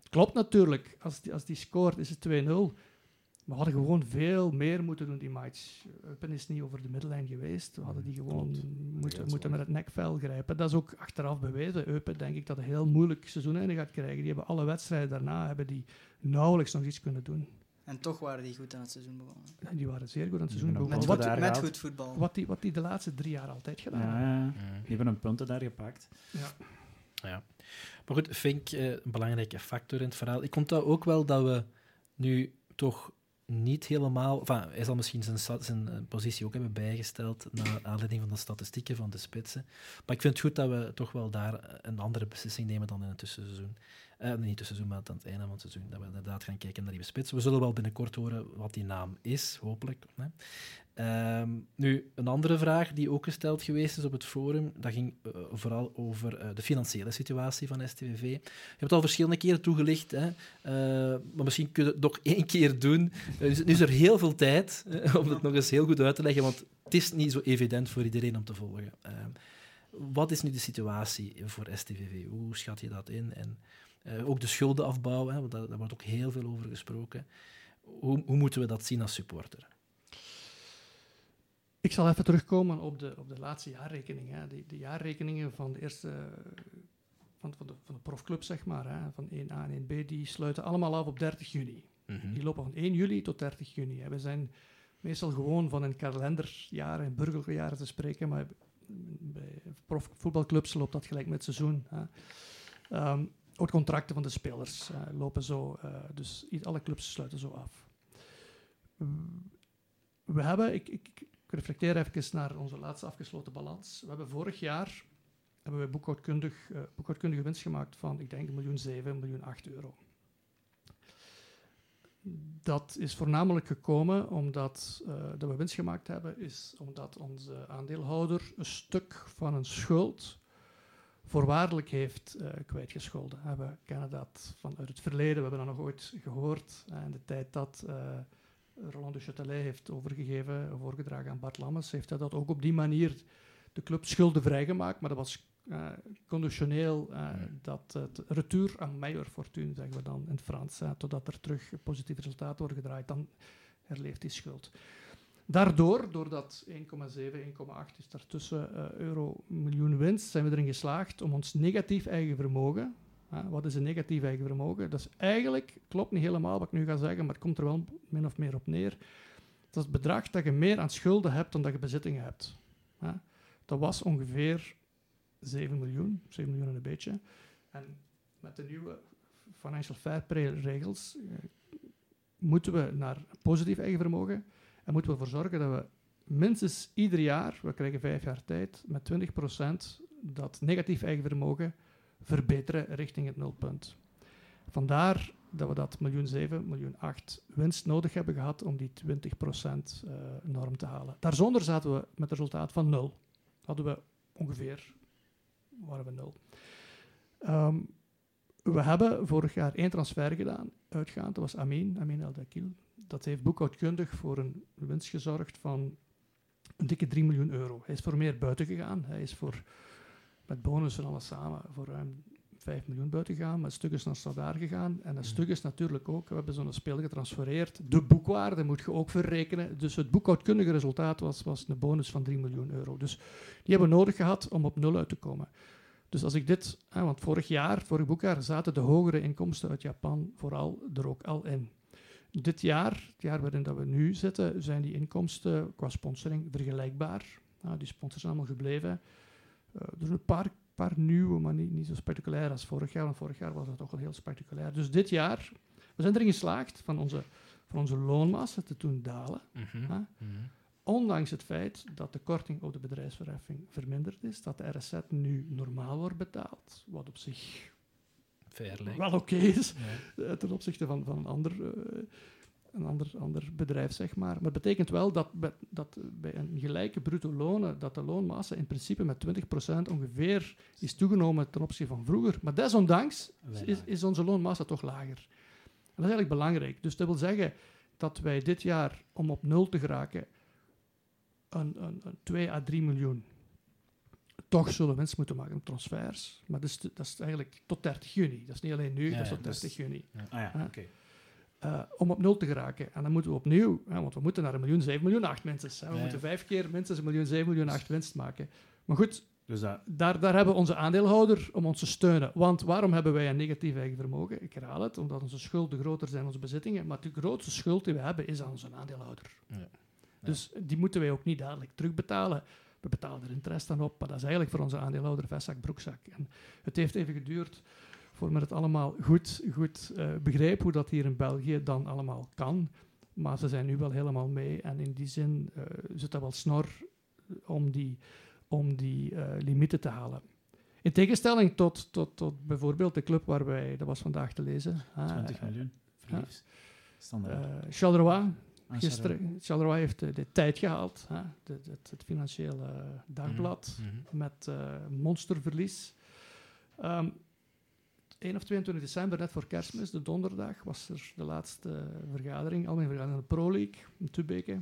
Klopt natuurlijk, als die scoort is het 2-0. We hadden gewoon veel meer moeten doen, die match. Eupen is niet over de middellijn geweest. We hadden die gewoon moeten met het nekvel grijpen. Dat is ook achteraf bewezen. Eupen, denk ik, dat een heel moeilijk seizoeneinde gaat krijgen. Die hebben alle wedstrijden daarna nauwelijks nog iets kunnen doen. En toch waren die goed aan het seizoen begonnen. Ja, die waren zeer goed aan het seizoen begonnen. Met goed voetbal. Wat die de laatste 3 jaar altijd gedaan hebben. Ja. Die hebben hun punten daar gepakt. Ja. Maar goed, Fink, een belangrijke factor in het verhaal. Ik onthoud ook wel dat we nu toch... niet helemaal... hij zal misschien zijn positie ook hebben bijgesteld naar aanleiding van de statistieken van de spitsen. Maar ik vind het goed dat we toch wel daar een andere beslissing nemen dan in het tussenseizoen. Niet tussenseizoen, maar aan het einde van het seizoen. Dat we inderdaad gaan kijken naar die spits. We zullen wel binnenkort horen wat die naam is, hopelijk. Hè. Nu, een andere vraag die ook gesteld geweest is op het forum, dat ging vooral over de financiële situatie van STVV. Je hebt het al verschillende keren toegelicht, hè. Maar misschien kun je het nog 1 keer doen. Nu is er heel veel tijd om het nog eens heel goed uit te leggen, want het is niet zo evident voor iedereen om te volgen. Wat is nu de situatie voor STVV? Hoe schat je dat in? En... ook de schuldenafbouw, hè, want daar wordt ook heel veel over gesproken. Hoe moeten we dat zien als supporter? Ik zal even terugkomen op de laatste jaarrekening. Hè. De jaarrekeningen van de eerste... Van de profclub, zeg maar. Hè, van 1A en 1B, die sluiten allemaal af op 30 juni. Mm-hmm. Die lopen van 1 juli tot 30 juni. Hè. We zijn meestal gewoon van een kalenderjaar en burgerjaren te spreken, maar bij profvoetbalclubs loopt dat gelijk met het seizoen. Hè. Ook contracten van de spelers lopen zo. Dus alle clubs sluiten zo af. We hebben, ik reflecteer even naar onze laatste afgesloten balans. We hebben vorig jaar boekhoudkundige winst gemaakt van, ik denk, 1,7 miljoen, 1,8 miljoen euro. Dat is voornamelijk gekomen omdat dat we winst gemaakt hebben, is omdat onze aandeelhouder een stuk van een schuld... voorwaardelijk heeft kwijtgescholden. We kennen dat vanuit het verleden. We hebben dat nog ooit gehoord. In de tijd dat Roland du Châtelet heeft overgedragen aan Bart Lammens, heeft hij dat ook op die manier de club schulden vrijgemaakt. Maar dat was conditioneel dat het retour aan meilleure fortune, zeggen we dan in het Frans, totdat er terug positief resultaat wordt gedraaid, dan herleeft die schuld. Daardoor, doordat 1,7, 1,8 is daartussen miljoen winst, zijn we erin geslaagd om ons negatief eigen vermogen... wat is een negatief eigen vermogen? Dat is eigenlijk, klopt niet helemaal wat ik nu ga zeggen, maar het komt er wel min of meer op neer. Dat is het bedrag dat je meer aan schulden hebt dan dat je bezittingen hebt. Dat was ongeveer 7 miljoen en een beetje. En met de nieuwe Financial Fair Play regels moeten we naar positief eigen vermogen... En moeten we ervoor zorgen dat we minstens ieder jaar, we krijgen 5 jaar tijd, met 20% dat negatief eigen vermogen verbeteren richting het nulpunt. Vandaar dat we dat 1,7 miljoen, 1,8 miljoen winst nodig hebben gehad om die 20% norm te halen. Daarzonder zaten we met het resultaat van 0. Hadden we ongeveer, waren we 0. We hebben vorig jaar 1 transfer gedaan, uitgaand, dat was Amin Eldakil. Dat heeft boekhoudkundig voor een winst gezorgd van een dikke 3 miljoen euro. Hij is voor meer buiten gegaan. Hij is met bonus en alles samen voor ruim 5 miljoen buiten gegaan. Met stuk is naar Standaard gegaan. En dat stuk is natuurlijk ook, we hebben zo'n speler getransfereerd. De boekwaarde moet je ook verrekenen. Dus het boekhoudkundige resultaat was een bonus van 3 miljoen euro. Dus die hebben we nodig gehad om op 0 uit te komen. Dus als ik dit... Want vorig boekjaar, zaten de hogere inkomsten uit Japan vooral er ook al in. Dit jaar, het jaar waarin dat we nu zitten, zijn die inkomsten qua sponsoring vergelijkbaar. Die sponsors zijn allemaal gebleven. Er zijn een paar nieuwe, maar niet zo spectaculair als vorig jaar. Want vorig jaar was dat toch al heel spectaculair. Dus dit jaar, we zijn erin geslaagd van onze loonmassa te doen dalen. Ondanks het feit dat de korting op de bedrijfsverheffing verminderd is, dat de RSZ nu normaal wordt betaald, wat op zich fair wel oké is, ja, ten opzichte van een ander bedrijf, zeg maar. Maar het betekent wel dat bij een gelijke bruto lonen, dat de loonmassa in principe met 20% ongeveer is toegenomen ten opzichte van vroeger. Maar desondanks is onze loonmassa toch lager. En dat is eigenlijk belangrijk. Dus dat wil zeggen dat wij dit jaar, om op 0 te geraken, een 2 à 3 miljoen toch zullen mensen moeten maken op transfers. Maar dat is eigenlijk tot 30 juni. Dat is niet alleen nu, dat is tot 30 juni. Ja. Om op 0 te geraken. En dan moeten we opnieuw, want we moeten naar 1 miljoen, 7 miljoen, 8 mensen. We moeten 5 keer minstens 1 miljoen, 7 miljoen, 8 winst maken. Maar goed, dus daar hebben we onze aandeelhouder om ons te steunen. Want waarom hebben wij een negatief eigen vermogen? Ik herhaal het, omdat onze schulden groter zijn dan onze bezittingen. Maar de grootste schuld die we hebben is aan onze aandeelhouder. Ja. Dus die moeten wij ook niet dadelijk terugbetalen. We betalen er interest dan op, maar dat is eigenlijk voor onze aandeelhouder vestzak, broekzak. En het heeft even geduurd voor men het allemaal goed begreep hoe dat hier in België dan allemaal kan. Maar ze zijn nu wel helemaal mee en in die zin zit dat wel snor om die limieten te halen. In tegenstelling tot bijvoorbeeld de club waar wij, dat was vandaag te lezen. 20 miljoen, verlies. Charleroi. Gisteren, Charleroi heeft de tijd gehaald, het financiële dagblad, met monsterverlies. 1 of 22 december, net voor kerstmis, de donderdag, was er de laatste vergadering, algemene vergadering van de Pro League in Tubeke.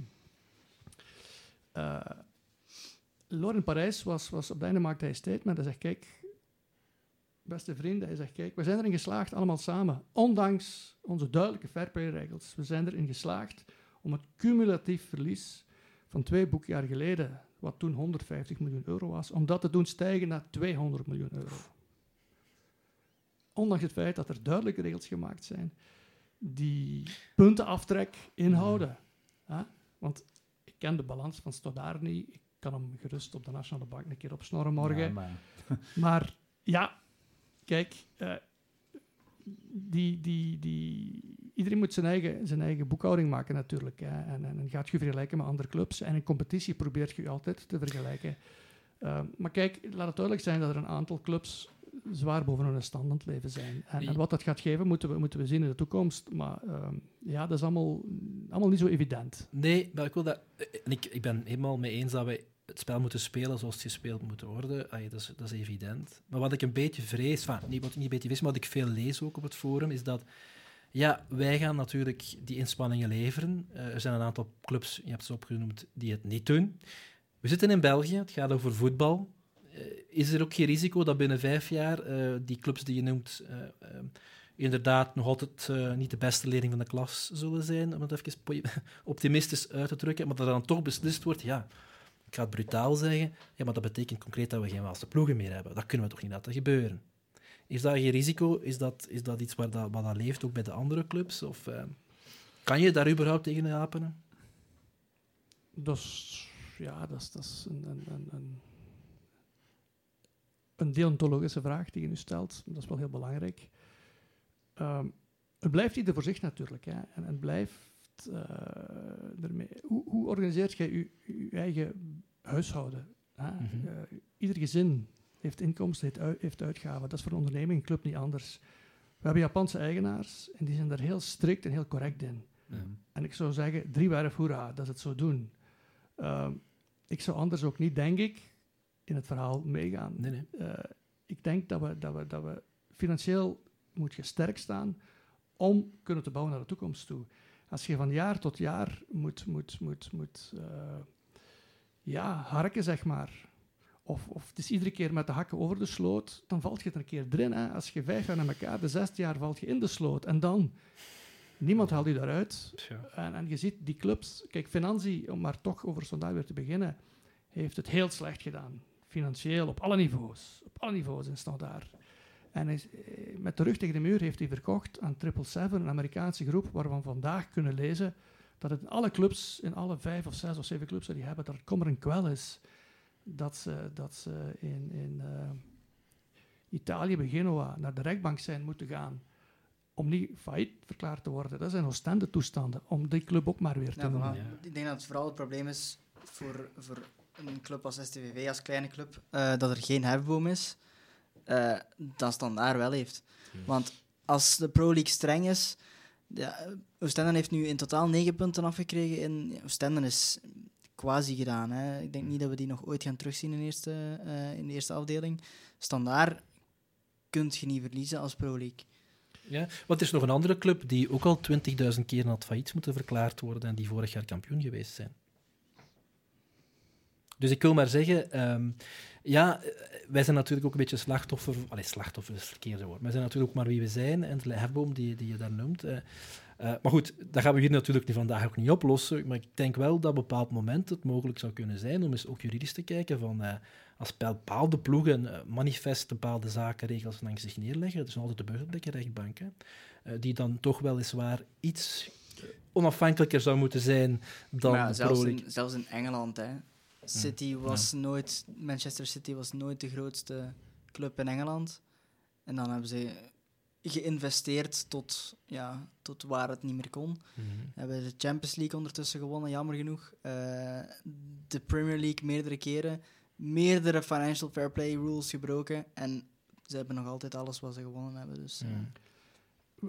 Lor in Parijs was op de einde, maakte hij een statement. Hij zegt, kijk, beste vrienden, hij zegt, kijk, we zijn erin geslaagd, allemaal samen, ondanks onze duidelijke fairplay-regels. We zijn erin geslaagd om het cumulatief verlies van 2 boekjaar geleden, wat toen 150 miljoen euro was, om dat te doen stijgen naar 200 miljoen euro. Ondanks het feit dat er duidelijke regels gemaakt zijn die puntenaftrek inhouden. Ja. Want ik ken de balans van Standaard niet. Ik kan hem gerust op de Nationale Bank een keer opsnorren morgen. Ja, maar ja, kijk... Iedereen moet zijn eigen boekhouding maken natuurlijk. Hè. En gaat je vergelijken met andere clubs. En in competitie probeert je altijd te vergelijken. Maar kijk, laat het duidelijk zijn dat er een aantal clubs zwaar boven hun stand aan het leven zijn. En wat dat gaat geven, moeten we zien in de toekomst. Maar dat is allemaal niet zo evident. Nee, maar ik ben helemaal mee eens dat wij het spel moeten spelen zoals het gespeeld moet worden. Dat is evident. Maar wat ik een beetje vrees, maar wat ik veel lees ook op het forum, is dat wij gaan natuurlijk die inspanningen leveren. Er zijn een aantal clubs, je hebt ze opgenoemd, die het niet doen. We zitten in België, het gaat over voetbal. Is er ook geen risico dat binnen 5 jaar die clubs die je noemt inderdaad nog altijd niet de beste leerling van de klas zullen zijn, om het even optimistisch uit te drukken, maar dat dan toch beslist wordt, ik ga het brutaal zeggen, maar dat betekent concreet dat we geen Waalse ploegen meer hebben. Dat kunnen we toch niet laten gebeuren? Is dat geen risico? Is dat iets waar dat leeft, ook bij de andere clubs? Of kan je daar überhaupt tegen haperen? Dat is een deontologische vraag die je nu stelt. Dat is wel heel belangrijk. Het blijft ieder voor zich natuurlijk. Hè. En het blijft... Hoe organiseert jij je eigen huishouden? Hè? Ieder gezin... heeft inkomsten, heeft uitgaven. Dat is voor een onderneming, een club, niet anders. We hebben Japanse eigenaars en die zijn daar heel strikt en heel correct in. Ja. En ik zou zeggen, 3 werf hoera, dat ze het zo doen. Ik zou anders ook niet, denk ik, in het verhaal meegaan. Nee. Ik denk dat we financieel moet je sterk staan om kunnen te bouwen naar de toekomst toe. Als je van jaar tot jaar moet harken, zeg maar. Of het is iedere keer met de hakken over de sloot, dan valt je er een keer erin. Hè. Als je 5 jaar na elkaar, de 6e jaar valt je in de sloot. En dan, niemand haalt je daaruit. Ja. En je ziet die clubs... Kijk, Finanzi, om maar toch over zondag weer te beginnen, heeft het heel slecht gedaan. Financieel, op alle niveaus. Op alle niveaus in Standaard. En is, met de rug tegen de muur heeft hij verkocht aan 777, een Amerikaanse groep, waarvan vandaag kunnen lezen dat het in alle clubs, in alle 5 of 6 of 7 clubs die hebben, dat het kommer en kwel is. Dat ze in Italië bij Genoa naar de rechtbank zijn moeten gaan om niet failliet verklaard te worden. Dat zijn Oostende toestanden, om die club ook maar weer te doen. Ja. Ik denk dat het vooral het probleem is voor een club als STVV, als kleine club, dat er geen hefboom is, dat Standaard wel heeft. Yes. Want als de Pro League streng is... Ja, Oostende heeft nu in totaal 9 punten afgekregen. Oostende is... quasi gedaan. Hè. Ik denk niet dat we die nog ooit gaan terugzien in de eerste afdeling. Standaard kun je niet verliezen als Pro League. Ja, want er is nog een andere club die ook al 20.000 keer had failliet moeten verklaard worden en die vorig jaar kampioen geweest zijn. Dus ik wil maar zeggen, wij zijn natuurlijk ook een beetje slachtoffer... slachtoffer is het verkeerde woord. Wij zijn natuurlijk ook maar wie we zijn en de hefboom die je daar noemt... maar goed, dat gaan we hier natuurlijk vandaag ook niet oplossen. Maar ik denk wel dat op een bepaald moment het mogelijk zou kunnen zijn om eens ook juridisch te kijken van als bepaalde ploegen manifest bepaalde zakenregels langs zich neerleggen, dat is altijd de burgerlijke rechtbank, die dan toch weliswaar iets onafhankelijker zou moeten zijn dan maar de Pro League. Zelfs in Engeland, hè. Manchester City was nooit de grootste club in Engeland. En dan hebben ze... geïnvesteerd tot waar het niet meer kon. Mm-hmm. We hebben de Champions League ondertussen gewonnen, jammer genoeg. De Premier League meerdere keren. Meerdere financial fair play rules gebroken. En ze hebben nog altijd alles wat ze gewonnen hebben. Dus,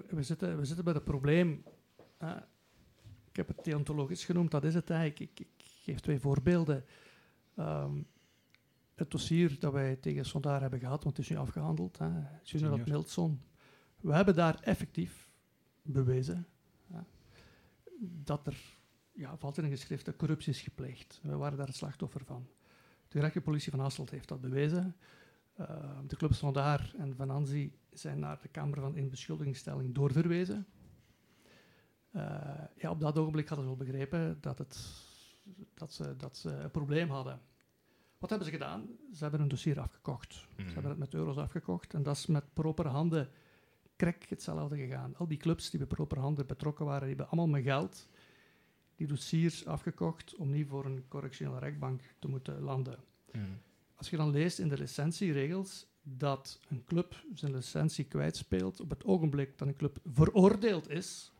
we zitten bij het probleem. Ik heb het deontologisch genoemd, dat is het eigenlijk. Ik geef 2 voorbeelden. Het dossier dat wij tegen Standaard hebben gehad, want het is nu afgehandeld. Junior Milson. We hebben daar effectief bewezen dat er, valt in een geschrift, dat corruptie is gepleegd. We waren daar het slachtoffer van. De gerechtelijke politie van Hasselt heeft dat bewezen. De clubs van daar en Van Anzi zijn naar de Kamer van Inbeschuldigingsstelling doorverwezen. Op dat ogenblik hadden ze wel begrepen dat ze een probleem hadden. Wat hebben ze gedaan? Ze hebben een dossier afgekocht. Ze hebben het met euro's afgekocht en dat is met propere handen... krek hetzelfde gegaan. Al die clubs die bij properhanden betrokken waren, die hebben allemaal met geld die dossiers afgekocht om niet voor een correctionele rechtbank te moeten landen. Mm. Als je dan leest in de licentieregels dat een club zijn licentie kwijtspeelt op het ogenblik dat een club veroordeeld is,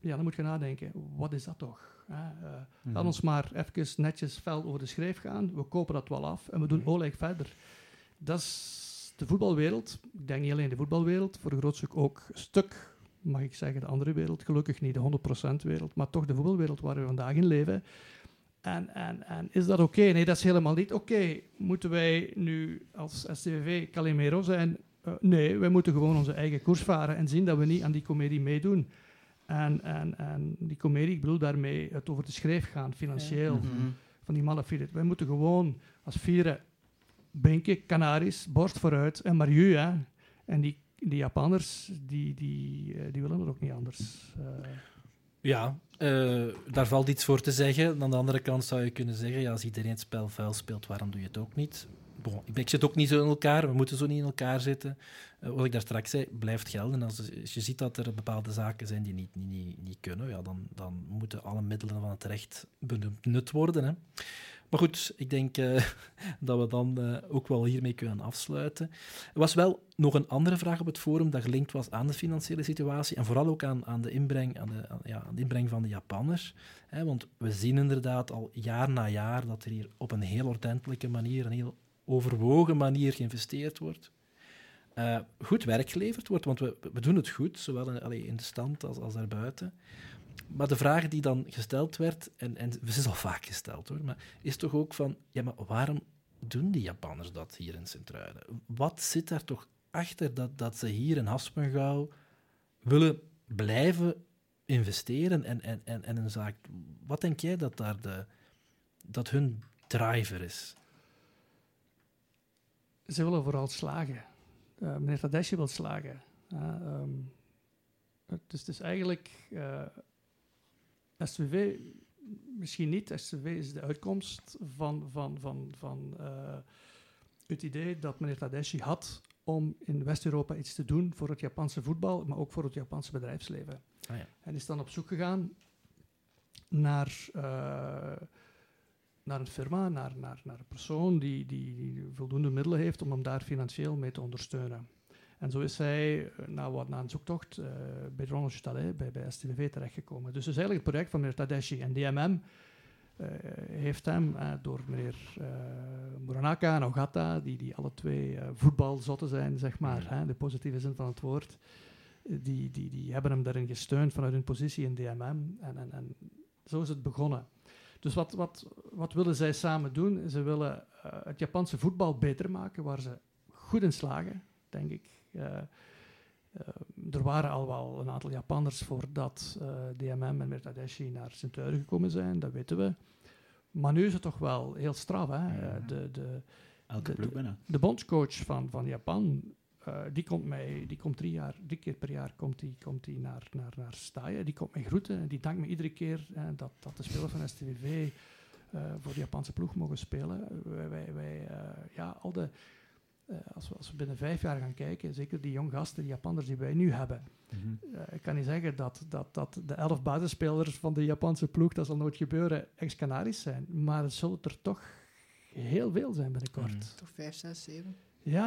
dan moet je nadenken, wat is dat toch? Laat ons maar even netjes fel over de schreef gaan, we kopen dat wel af en we doen oorlijk verder. Dat is de voetbalwereld, ik denk niet alleen de voetbalwereld, voor een groot stuk ook een stuk, mag ik zeggen, de andere wereld, gelukkig niet de 100% wereld, maar toch de voetbalwereld waar we vandaag in leven. En is dat oké? Nee, dat is helemaal niet oké. Moeten wij nu als STVV Calimero zijn? Nee, wij moeten gewoon onze eigen koers varen en zien dat we niet aan die comedie meedoen. En die comedie, ik bedoel daarmee het over de schreef gaan, financieel, van die malafide. Wij moeten gewoon als vieren Benke, Canaris, borst vooruit en Mariu, hè. En die Japanners, die willen het ook niet anders. Daar valt iets voor te zeggen. Aan de andere kant zou je kunnen zeggen, als iedereen het spel vuil speelt, waarom doe je het ook niet? Bon, ik zit ook niet zo in elkaar, we moeten zo niet in elkaar zitten. Wat ik daar straks zei, blijft gelden. Als je ziet dat er bepaalde zaken zijn die niet kunnen, dan moeten alle middelen van het recht benut worden, hè. Maar goed, ik denk dat we dan ook wel hiermee kunnen afsluiten. Er was wel nog een andere vraag op het forum dat gelinkt was aan de financiële situatie en vooral ook aan de inbreng van de Japanners. Want we zien inderdaad al jaar na jaar dat er hier op een heel ordentelijke manier, een heel overwogen manier geïnvesteerd wordt. Goed werk geleverd wordt, want we doen het goed, zowel in de stand als daarbuiten. Maar de vraag die dan gesteld werd, en ze is al vaak gesteld hoor, maar is toch ook van, maar waarom doen die Japanners dat hier in Sint-Truiden? Wat zit daar toch achter dat ze hier in Haspengouw willen blijven investeren en een zaak. Wat denk jij dat daar dat hun driver is? Ze willen vooral slagen. Meneer Tadeshi wil slagen. Dus het is eigenlijk STVV misschien niet. STVV is de uitkomst van het idee dat meneer Tadeshi had om in West-Europa iets te doen voor het Japanse voetbal, maar ook voor het Japanse bedrijfsleven. Oh ja. En is dan op zoek gegaan naar een firma, naar een persoon die voldoende middelen heeft om hem daar financieel mee te ondersteunen. En zo is hij na een zoektocht bij Ronald Chalet, bij STVV terechtgekomen. Dus het is eigenlijk het project van meneer Tadeshi. En DMM heeft hem door meneer Muranaka en Ogata, die alle twee voetbalzotten zijn, zeg maar, in de positieve zin van het woord, die hebben hem daarin gesteund vanuit hun positie in DMM. En zo is het begonnen. Dus wat willen zij samen doen? Ze willen het Japanse voetbal beter maken, waar ze goed in slagen, denk ik. Er waren al wel een aantal Japanners voordat DMM en meneer Tadeshi naar Sint-Truiden gekomen zijn, dat weten we. Maar nu is het toch wel heel straf. Hè? Ja. De bondscoach van Japan, die komt 3 keer per jaar komt die naar Stayen. Die komt mij groeten en die dankt me iedere keer dat de spelers van STVV voor de Japanse ploeg mogen spelen. Als we binnen 5 jaar gaan kijken, zeker die jong gasten, die Japanners die wij nu hebben. Mm-hmm. Ik kan niet zeggen dat de 11 basisspelers van de Japanse ploeg, dat zal nooit gebeuren, ex-Canaris zijn. Maar het zullen er toch heel veel zijn binnenkort. Mm-hmm. Toch 5, 6, 7? Ja.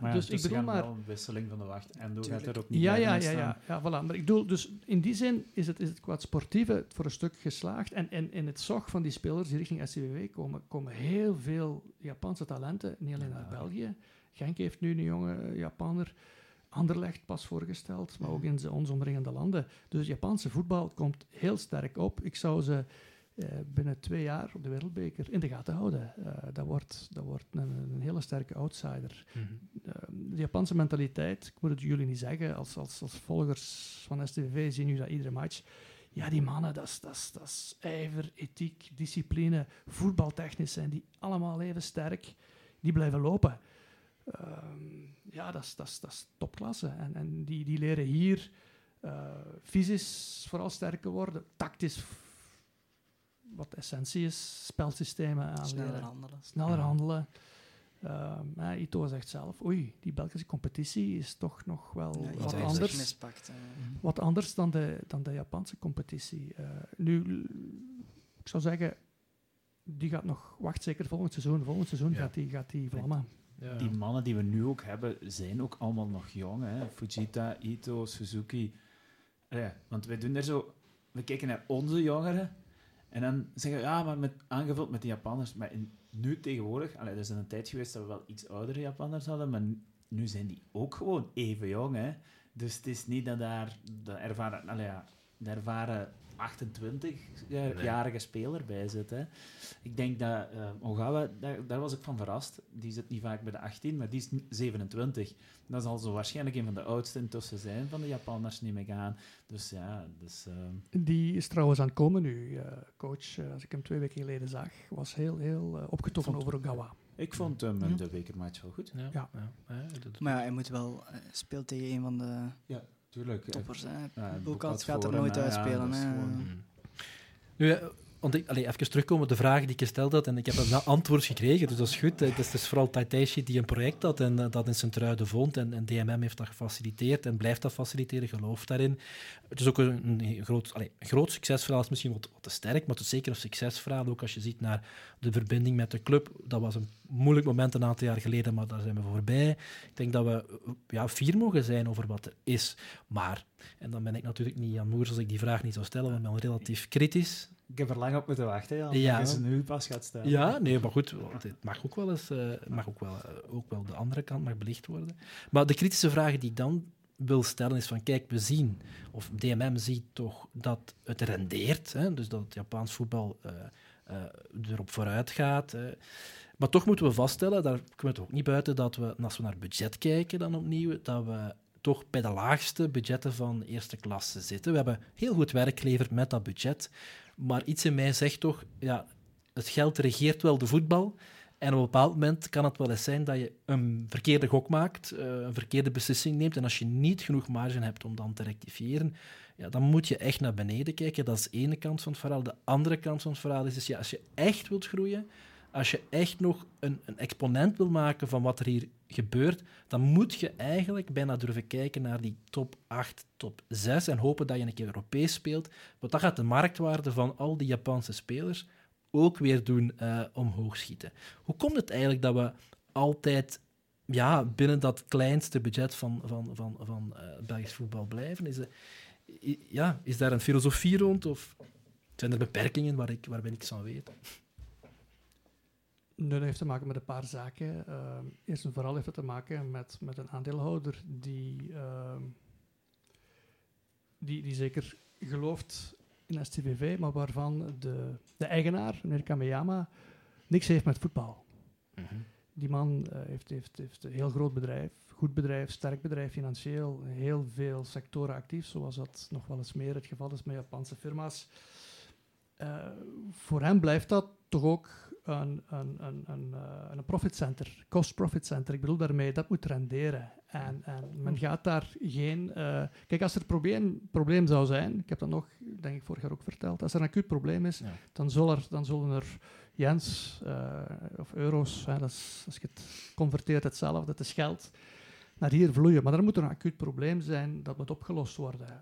Maar ja, dus ik bedoel maar wel een wisseling van de wacht. En doe gaat er ook niet bij staan. Ja, voilà. Maar ik bedoel, dus in die zin is het qua het sportieve voor een stuk geslaagd. En in het zog van die spelers die richting STVV komen heel veel Japanse talenten, niet alleen naar België. Genk heeft nu een jonge Japanner, Anderlecht pas voorgesteld, maar ook in onze omringende landen. Dus het Japanse voetbal komt heel sterk op. Ik zou ze binnen 2 jaar op de wereldbeker in de gaten houden. Dat wordt een hele sterke outsider. Mm-hmm. De Japanse mentaliteit, ik moet het jullie niet zeggen, als volgers van STVV zien jullie dat iedere match. Ja, die mannen, dat is ijver, ethiek, discipline, voetbaltechnisch zijn die allemaal even sterk. Die blijven lopen. Dat is topklasse. En die leren hier fysisch vooral sterker worden, tactisch wat de essentie is, spelsystemen aanleren. Sneller handelen. Ito zegt zelf, die Belgische competitie is toch nog wel wat anders. Mispakt, wat anders dan de Japanse competitie. Nu, ik zou zeggen, die gaat nog, wacht zeker volgend seizoen gaat die vlammen. Ja. Die mannen die we nu ook hebben, zijn ook allemaal nog jong. Hè? Fujita, Ito, Suzuki. Want wij doen daar zo, we kijken naar onze jongeren. En dan zeggen we, maar aangevuld met de Japanners. Maar nu tegenwoordig, er is een tijd geweest dat we wel iets oudere Japanners hadden, maar nu zijn die ook gewoon even jong. Hè? Dus het is niet dat daar de ervaren 28-jarige speler bij zit. Hè? Ik denk dat Ogawa, daar was ik van verrast. Die zit niet vaak bij de 18, maar die is 27. Dat zal zo waarschijnlijk een van de oudste intussen zijn van de Japanners niet meer gaan. Dus ja, Die is trouwens aan het komen nu. Coach, als ik hem 2 weken geleden zag, was heel opgetogen over Ogawa. Ik vond hem in de wekenmatch wel goed. Ja. Maar hij moet wel speelt tegen een van de... Ja. Tuurlijk. Toppers, Boekhout gaat er nooit uitspelen. Even terugkomen op de vraag die ik gesteld had. En ik heb een antwoord gekregen, dus dat is goed. Het is vooral Tadeshi die een project had en dat in Sint-Truiden vond. En DMM heeft dat gefaciliteerd en blijft dat faciliteren, gelooft daarin. Het is ook een groot succesverhaal, is misschien wat te sterk, maar het is zeker een succesverhaal. Ook als je ziet naar de verbinding met de club. Dat was een moeilijk moment een aantal jaar geleden, maar daar zijn we voorbij. Ik denk dat we fier mogen zijn over wat er is. Maar, en dan ben ik natuurlijk niet Jan Moers als ik die vraag niet zou stellen, want ik ben relatief kritisch. Ik heb er lang op moeten wachten, Jan. Ja. Als het nu pas gaat staan. Ja, nee, maar goed, het mag ook wel eens, ook wel de andere kant mag belicht worden. Maar de kritische vraag die ik dan wil stellen is van, kijk, we zien, of DMM ziet toch dat het rendeert, hè, dus dat het Japaans voetbal erop vooruit gaat. Maar toch moeten we vaststellen, daar kunnen we ook niet buiten, dat we, als we naar budget kijken dan opnieuw, dat we toch bij de laagste budgetten van eerste klasse zitten. We hebben heel goed werk geleverd met dat budget, maar iets in mij zegt toch, ja, het geld regeert wel de voetbal. En op een bepaald moment kan het wel eens zijn dat je een verkeerde gok maakt, een verkeerde beslissing neemt. En als je niet genoeg marge hebt om dan te rectifiëren, ja, dan moet je echt naar beneden kijken. Dat is de ene kant van het verhaal. De andere kant van het verhaal is, ja, als je echt wilt groeien, als je echt nog een exponent wil maken van wat er hier gebeurt, dan moet je eigenlijk bijna durven kijken naar die top 8, top 6 en hopen dat je een keer Europees speelt. Want dan gaat de marktwaarde van al die Japanse spelers ook weer doen omhoog schieten. Hoe komt het eigenlijk dat we altijd binnen dat kleinste budget van Belgisch voetbal blijven? Is daar een filosofie rond of zijn er beperkingen waar ben ik van weet? Dat heeft te maken met een paar zaken. Eerst en vooral heeft het te maken met een aandeelhouder die zeker gelooft in STVV, maar waarvan de eigenaar, meneer Kameyama, niks heeft met voetbal. Uh-huh. Die man heeft een heel groot bedrijf, goed bedrijf, sterk bedrijf, financieel, heel veel sectoren actief, zoals dat nog wel eens meer het geval is met Japanse firma's. Voor hem blijft dat toch ook een profitcenter, cost-profitcenter. Ik bedoel daarmee, dat moet renderen. En men gaat daar geen... Kijk, als er een probleem zou zijn, ik heb dat nog, denk ik, vorig jaar ook verteld, als er een acuut probleem is, dan zullen er yens of euro's, als je het converteert hetzelfde, dat is geld, naar hier vloeien. Maar er moet een acuut probleem zijn, dat moet opgelost worden.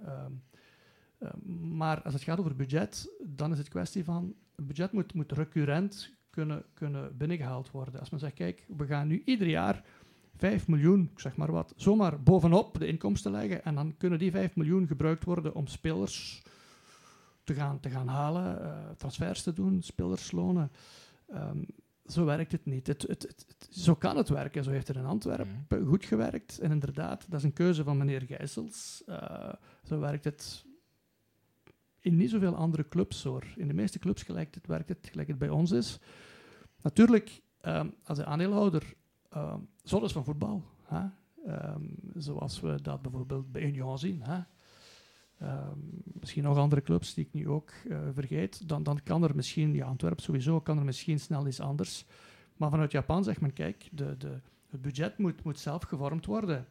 Maar als het gaat over budget, dan is het kwestie van... Het budget moet recurrent kunnen binnengehaald worden. Als men zegt, kijk, we gaan nu ieder jaar 5 miljoen, ik zeg maar wat, zomaar bovenop de inkomsten leggen. En dan kunnen die 5 miljoen gebruikt worden om spelers te gaan halen, transfers te doen, spelerslonen. Zo werkt het niet. Zo kan het werken. Zo heeft het in Antwerpen goed gewerkt. En inderdaad, dat is een keuze van meneer Gijsels. Zo werkt het... In niet zoveel andere clubs, hoor. In de meeste clubs werkt het gelijk het bij ons is. Natuurlijk, als de aandeelhouder, zoals van voetbal. Hè? Zoals we dat bijvoorbeeld bij Union zien. Hè? Misschien nog andere clubs die ik nu ook vergeet. Dan kan er misschien, Antwerpen sowieso, kan er misschien snel iets anders. Maar vanuit Japan zegt men, kijk, het budget moet zelf gevormd worden.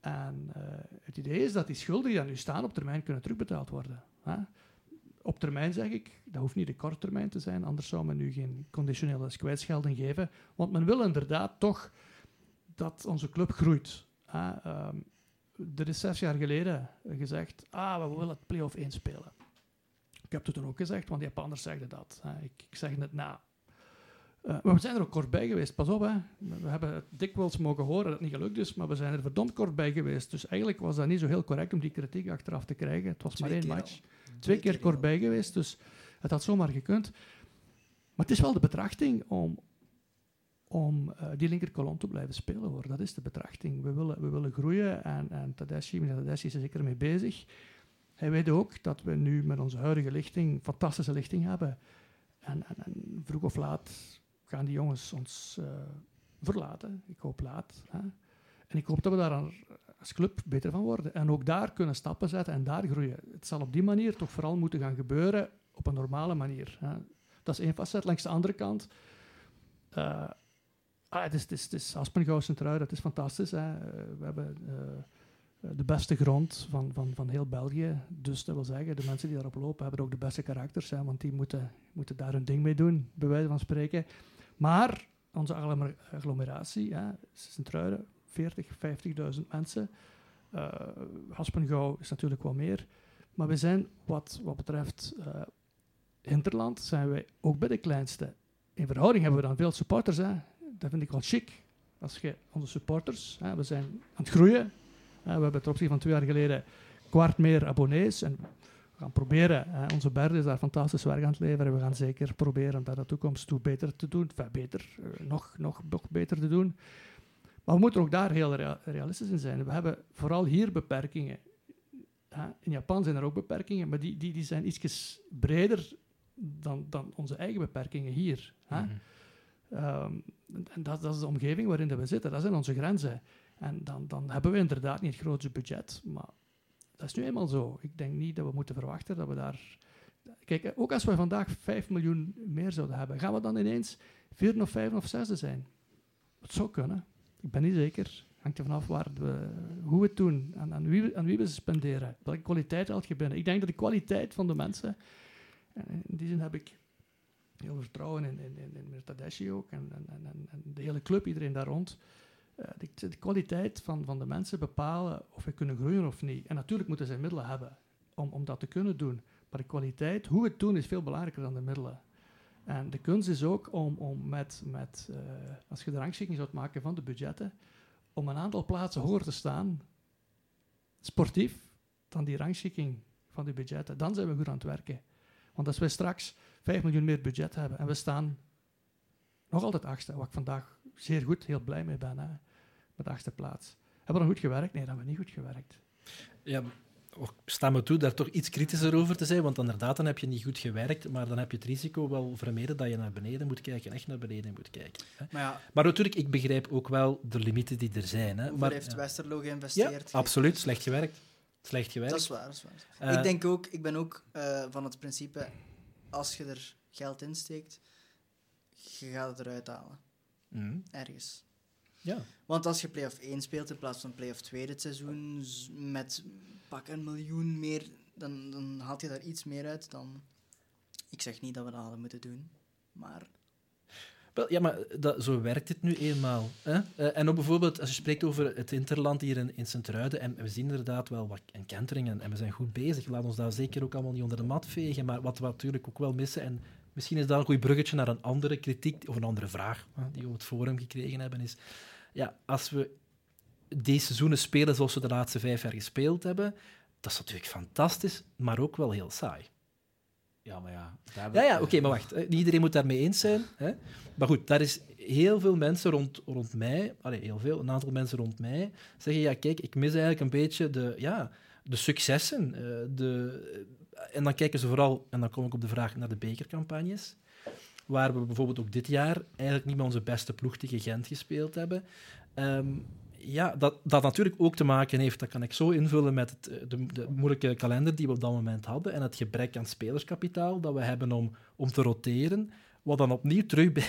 En het idee is dat die schulden die daar nu staan op termijn kunnen terugbetaald worden. Ha? Op termijn zeg ik, dat hoeft niet de korte termijn te zijn, anders zou men nu geen conditionele kwijtschelding geven, want men wil inderdaad toch dat onze club groeit. Er is 6 jaar geleden gezegd, we willen het play-off 1 spelen. Ik heb het toen ook gezegd, want die Japanners zeiden dat. Ik zeg het na. Maar we zijn er ook kort bij geweest, pas op. Hè. We hebben het dikwijls mogen horen dat het niet gelukt is, maar we zijn er verdomd kort bij geweest. Dus eigenlijk was dat niet zo heel correct om die kritiek achteraf te krijgen. Het was maar 2 één match. 2 keer kort bij geweest, dus het had zomaar gekund. Maar het is wel de betrachting om die linkerkolom te blijven spelen, hoor. Dat is de betrachting. We willen groeien en meneer Tadeshi is er zeker mee bezig. Hij weet ook dat we nu met onze huidige lichting, fantastische lichting hebben. En vroeg of laat gaan die jongens ons verlaten. Ik hoop laat. Hè? En ik hoop dat we daar als club beter van worden. En ook daar kunnen stappen zetten en daar groeien. Het zal op die manier toch vooral moeten gaan gebeuren op een normale manier. Hè? Dat is één facet. Langs de andere kant... Het is Aspengouw, Sint-Truiden, dat is fantastisch. Hè? We hebben de beste grond van heel België. Dus dat wil zeggen, de mensen die daarop lopen hebben ook de beste karakters, hè, want die moeten daar hun ding mee doen, bij wijze van spreken. Maar onze agglomeratie, Sint-Truiden, 40.000, 50.000 mensen. Haspengouw is natuurlijk wel meer. Maar we zijn, wat betreft hinterland, zijn wij ook bij de kleinste. In verhouding hebben we dan veel supporters. Hè. Dat vind ik wel chic. Als je onze supporters, we zijn aan het groeien. We hebben ten opzichte van 2 jaar geleden 1/4 meer abonnees. En we gaan proberen, onze Berde is daar fantastisch werk aan het leveren. We gaan zeker proberen dat in de toekomst toe beter te doen. Enfin, beter, nog beter te doen. Maar we moeten ook daar heel realistisch in zijn. We hebben vooral hier beperkingen. In Japan zijn er ook beperkingen, maar die zijn ietsjes breder dan onze eigen beperkingen hier. Hè? Mm-hmm. En dat is de omgeving waarin we zitten. Dat zijn onze grenzen. En dan hebben we inderdaad niet het grootste budget. Maar dat is nu eenmaal zo. Ik denk niet dat we moeten verwachten dat we daar... Kijk, ook als we vandaag 5 miljoen meer zouden hebben, gaan we dan ineens 4 of 5 of 6 zijn? Het zou kunnen. Ik ben niet zeker. Hangt er vanaf hoe we het doen, aan wie we ze spenderen. Welke kwaliteit haalt je binnen? Ik denk dat de kwaliteit van de mensen... In die zin heb ik heel vertrouwen in Tadeshi ook en de hele club, iedereen daar rond. De kwaliteit van de mensen bepalen of we kunnen groeien of niet. En natuurlijk moeten zij middelen hebben om dat te kunnen doen. Maar de kwaliteit, hoe we het doen, is veel belangrijker dan de middelen. En de kunst is ook om met als je de rangschikking zou maken van de budgetten, om een aantal plaatsen hoger te staan, sportief, dan die rangschikking van die budgetten. Dan zijn we goed aan het werken. Want als wij straks 5 miljoen meer budget hebben en we staan nog altijd 8e, waar ik vandaag zeer goed, heel blij mee ben, hè, met 8e plaats. Hebben we dan goed gewerkt? Nee, dan hebben we niet goed gewerkt. Ja, sta me toe daar toch iets kritischer over te zijn, want inderdaad, dan heb je niet goed gewerkt, maar dan heb je het risico wel vermeden dat je naar beneden moet kijken, echt naar beneden moet kijken. Hè. Maar natuurlijk, ik begrijp ook wel de limieten die er zijn. Hè. Hoeveel heeft Westerlo geïnvesteerd? Ja, absoluut, slecht gewerkt. Dat is waar. Ik ben ook van het principe, als je er geld in steekt, je gaat het eruit halen. Mm. Ergens. Ja. Want als je play-off 1 speelt in plaats van play-off 2 dit seizoen, met pak een miljoen meer, dan haalt je daar iets meer uit dan... Ik zeg niet dat we dat hadden moeten doen, maar... Ja, maar zo werkt het nu eenmaal. Hè? En ook bijvoorbeeld, als je spreekt over het interland hier in Sint-Truiden, en we zien inderdaad wel wat kenteringen, en we zijn goed bezig. Laat ons daar zeker ook allemaal niet onder de mat vegen, maar wat we natuurlijk ook wel missen, en misschien is dat een goed bruggetje naar een andere kritiek, of een andere vraag, hè, die we op het forum gekregen hebben, is... Ja, als we deze seizoenen spelen zoals we de laatste 5 jaar gespeeld hebben, dat is natuurlijk fantastisch, maar ook wel heel saai. Ja, maar ja... Oké, maar wacht. Niet iedereen moet daarmee eens zijn. Hè? Maar goed, daar is heel veel mensen rond mij... Allee, heel veel. Een aantal mensen rond mij zeggen... Ja, kijk, ik mis eigenlijk een beetje de successen. En dan kijken ze vooral... En dan kom ik op de vraag naar de bekercampagnes. Waar we bijvoorbeeld ook dit jaar eigenlijk niet meer onze beste ploeg tegen Gent gespeeld hebben. Dat natuurlijk ook te maken heeft, dat kan ik zo invullen met de moeilijke kalender die we op dat moment hadden en het gebrek aan spelerskapitaal dat we hebben om te roteren, wat dan opnieuw terug bij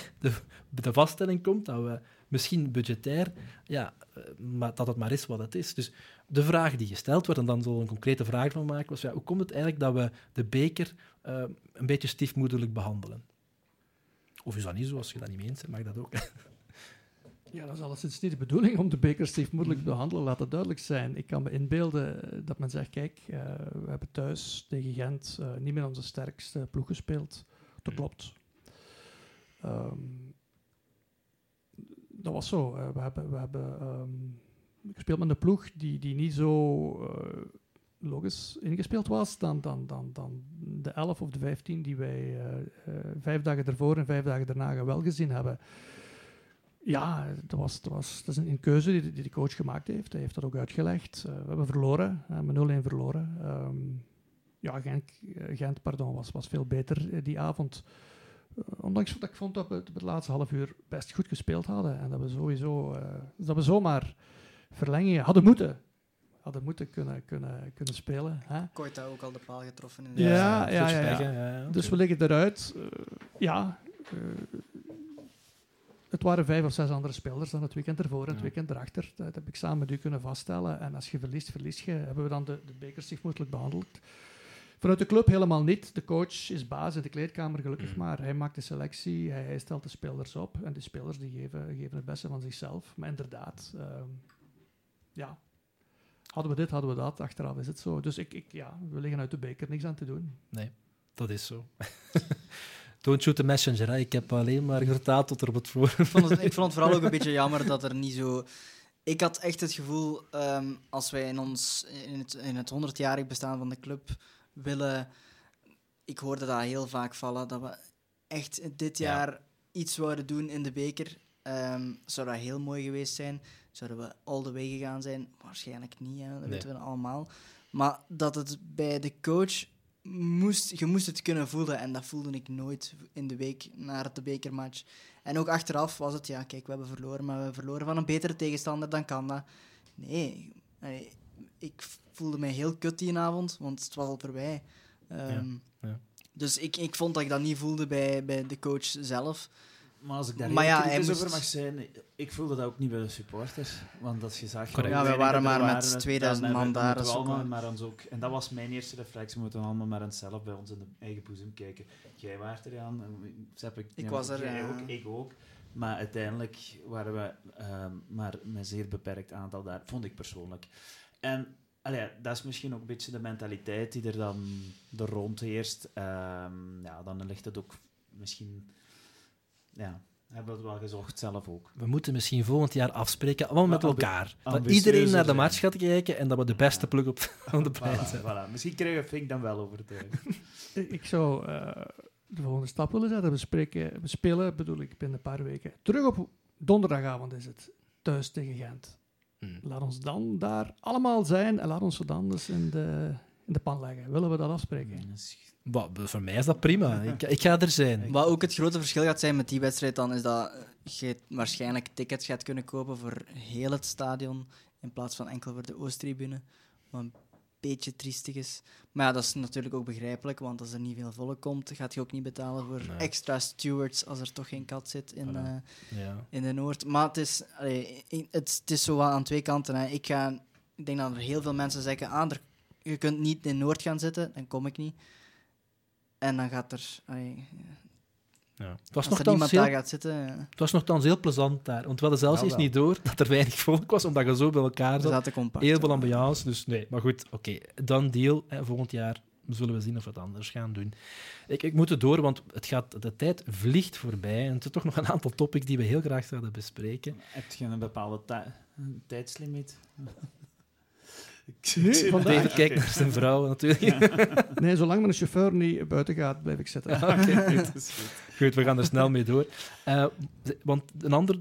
de vaststelling komt dat we misschien budgetair, ja, maar dat het maar is wat het is. Dus de vraag die gesteld werd, en dan zullen we een concrete vraag van maken, was ja, hoe komt het eigenlijk dat we de beker een beetje stiefmoederlijk behandelen? Of is dat niet zo, als je dat niet mee eens bent, mag dat ook. Ja, dat is alleszins niet de bedoeling om de beker stiefmoederlijk te behandelen, laat dat duidelijk zijn. Ik kan me inbeelden dat men zegt, kijk, we hebben thuis tegen Gent niet meer onze sterkste ploeg gespeeld. Dat klopt. Dat was zo. We hebben gespeeld met een ploeg die niet zo logisch ingespeeld was dan de 11 of de 15 die wij 5 dagen ervoor en 5 dagen daarna wel gezien hebben. Ja, dat is een keuze die de coach gemaakt heeft. Hij heeft dat ook uitgelegd. We hebben verloren, met 0-1 verloren. Gent, was veel beter die avond. Ondanks dat ik vond dat we het laatste half uur best goed gespeeld hadden. En dat we sowieso zomaar verlengingen hadden moeten kunnen spelen. Hè? Koita ook al de paal getroffen. In de ja. Dus we liggen eruit. Het waren 5 of 6 andere spelers dan het weekend ervoor en het weekend erachter. Dat heb ik samen met u kunnen vaststellen. En als je verliest je. Hebben we dan de bekers zich moeilijk behandeld? Vanuit de club helemaal niet. De coach is baas in de kleedkamer, gelukkig maar. Hij maakt de selectie, hij stelt de spelers op. En de spelers die geven het beste van zichzelf. Maar inderdaad, hadden we dit, hadden we dat. Achteraf is het zo. Dus we liggen uit de beker, niks aan te doen. Nee, dat is zo. Don't shoot the messenger, hè. Ik heb alleen maar vertaald tot er op het forum. Ik vond het vooral ook een beetje jammer dat er niet zo... Ik had echt het gevoel, als wij in het 100-jarig bestaan van de club willen... Ik hoorde dat heel vaak vallen, dat we echt dit jaar iets zouden doen in de beker. Zou dat heel mooi geweest zijn. Zouden we all the way gegaan zijn? Waarschijnlijk niet, hè. Dat weten we allemaal. Maar dat het bij de coach... Je moest het kunnen voelen en dat voelde ik nooit in de week na de bekermatch. En ook achteraf was het, ja kijk, we hebben verloren, maar we verloren van een betere tegenstander, dan kan dat. Nee, ik voelde mij heel kut die avond, want het was al voorbij. Ja. Dus ik vond dat ik dat niet voelde bij de coach zelf. Maar als ik daar over mag zijn, ik voelde dat ook niet bij de supporters. Want als je zag... Ja, we waren maar met 2000 man daar. En dat was mijn eerste reflex. We moeten allemaal maar eens zelf bij ons in de eigen boezem kijken. Jij waart er aan. Ik was er. Jij ook, ik ook. Maar uiteindelijk waren we maar met een zeer beperkt aantal daar. Vond ik persoonlijk. En dat is misschien ook een beetje de mentaliteit die er dan er rond heerst. Dan ligt het ook misschien... Ja, hebben we het wel gezocht zelf ook. We moeten misschien volgend jaar afspreken, allemaal met elkaar. Dat iedereen naar de match gaat kijken en dat we de beste pluk op de plein zijn. Voilà. Misschien krijgen we Fink dan wel overtuigd. Ik zou de volgende stap willen zetten. We spelen, bedoel ik, binnen een paar weken. Terug op donderdagavond is het. Thuis tegen Gent. Laat ons dan daar allemaal zijn en laat ons dan dus in de pan leggen. Willen we dat afspreken? Voor mij is dat prima. Ik ga er zijn. Wat ook het grote verschil gaat zijn met die wedstrijd dan, is dat je waarschijnlijk tickets gaat kunnen kopen voor heel het stadion, in plaats van enkel voor de Oosttribune. Wat een beetje triestig is. Maar ja, dat is natuurlijk ook begrijpelijk, want als er niet veel volk komt, gaat je ook niet betalen voor extra stewards als er toch geen kat zit in de Noord. Maar het is zo aan twee kanten. Hè. Ik denk dat er heel veel mensen zeggen, je kunt niet in Noord gaan zitten, dan kom ik niet. En dan gaat er... Als er niemand daar gaat zitten... Ja. Het was nogthans heel plezant daar. Want we hadden zelfs eens niet door dat er weinig volk was, omdat je zo bij elkaar zat. Heel veel ambiance. Dus nee, maar goed, oké. Dan deal. Volgend jaar zullen we zien of we het anders gaan doen. Ik moet het door, want de tijd vliegt voorbij. En er zijn toch nog een aantal topics die we heel graag zouden bespreken. Heb je een bepaalde tijdslimiet? David kijkt naar zijn vrouw, natuurlijk. Ja. Nee, zolang mijn chauffeur niet buiten gaat, blijf ik zitten. Ja, goed, we gaan er snel mee door. Want een andere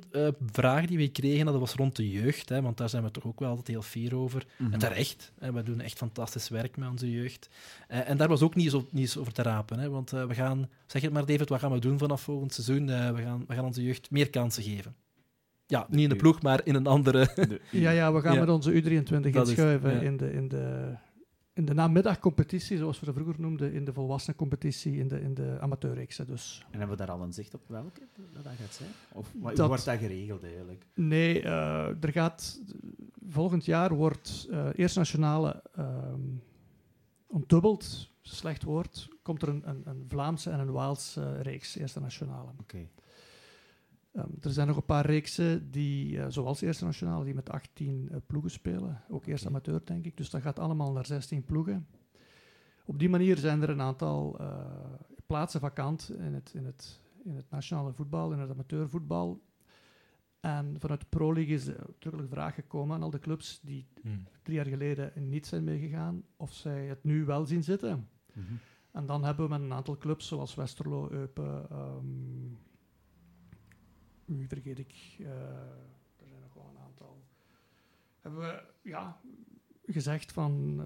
vraag die we kregen, dat was rond de jeugd. Hè, want daar zijn we toch ook wel altijd heel fier over. Mm-hmm. En terecht. We doen echt fantastisch werk met onze jeugd. En daar was ook niets over te rapen. Hè, want we gaan... Zeg het maar, David, wat gaan we doen vanaf volgend seizoen? We gaan onze jeugd meer kansen geven. Ja, niet in de ploeg, maar in een andere... We gaan met onze U23 inschuiven in de namiddagcompetitie, zoals we dat vroeger noemden, in de volwassenencompetitie, in de amateurreeksen. Dus. En hebben we daar al een zicht op welke dat gaat zijn? Of hoe wordt dat geregeld eigenlijk? Nee, volgend jaar wordt Eerste Nationale ontdubbeld, slecht woord, komt er een Vlaamse en een Waalse reeks, Eerste Nationale. Oké. Er zijn nog een paar reeksen, die, zoals Eerste Nationale, die met 18 ploegen spelen. Ook eerst amateur, denk ik. Dus dat gaat allemaal naar 16 ploegen. Op die manier zijn er een aantal plaatsen vakant in het nationale voetbal, in het amateurvoetbal. En vanuit de Pro League is natuurlijk vraag gekomen aan al de clubs die 3 jaar geleden niet zijn meegegaan, of zij het nu wel zien zitten. Mm-hmm. En dan hebben we met een aantal clubs, zoals Westerlo, Eupen... Nu vergeet ik, er zijn nog wel een aantal. Hebben we gezegd van,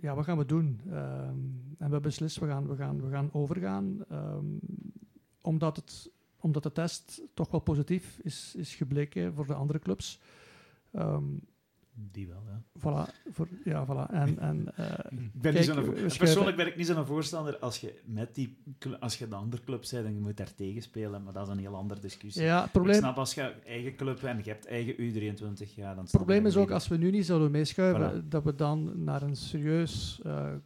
wat gaan we doen? En we hebben beslist, we gaan overgaan. Omdat de test toch wel positief is gebleken voor de andere clubs. Die wel, ja. Voilà. Voilà. Persoonlijk ben ik niet zo'n voorstander als je een andere club bent en je moet daar tegen spelen, maar dat is een heel andere discussie. Ja, probleem... Ik snap, als je eigen club en je hebt eigen U23, ja, dan... Het probleem is ook, als we nu niet zouden meeschuiven, dat we dan naar een serieus... er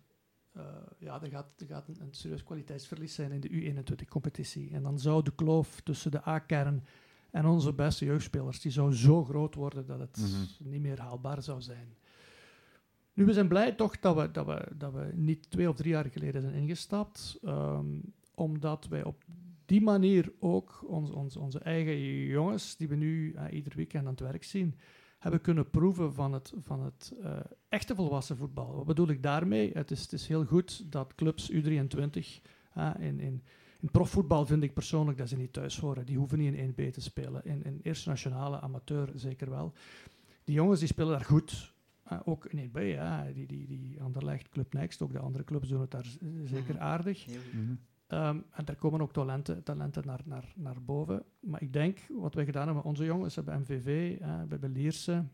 gaat een serieus kwaliteitsverlies zijn in de U21-competitie. En dan zou de kloof tussen de A-kern... En onze beste jeugdspelers, die zou zo groot worden dat het niet meer haalbaar zou zijn. Nu, we zijn blij toch dat we niet 2 of 3 jaar geleden zijn ingestapt. Omdat wij op die manier ook onze eigen jongens, die we nu ieder weekend aan het werk zien, hebben kunnen proeven van het echte volwassen voetbal. Wat bedoel ik daarmee? Het is heel goed dat clubs U23 in profvoetbal vind ik persoonlijk dat ze niet thuis horen. Die hoeven niet in 1B te spelen. In Eerste Nationale, amateur zeker wel. Die jongens die spelen daar goed. Ook in 1B. Die Anderlecht Anderlecht, Club Next, ook de andere clubs doen het daar zeker aardig. Mm-hmm. En er komen ook talenten naar boven. Maar ik denk, wat wij gedaan hebben met onze jongens, bij MVV, bij Lierse,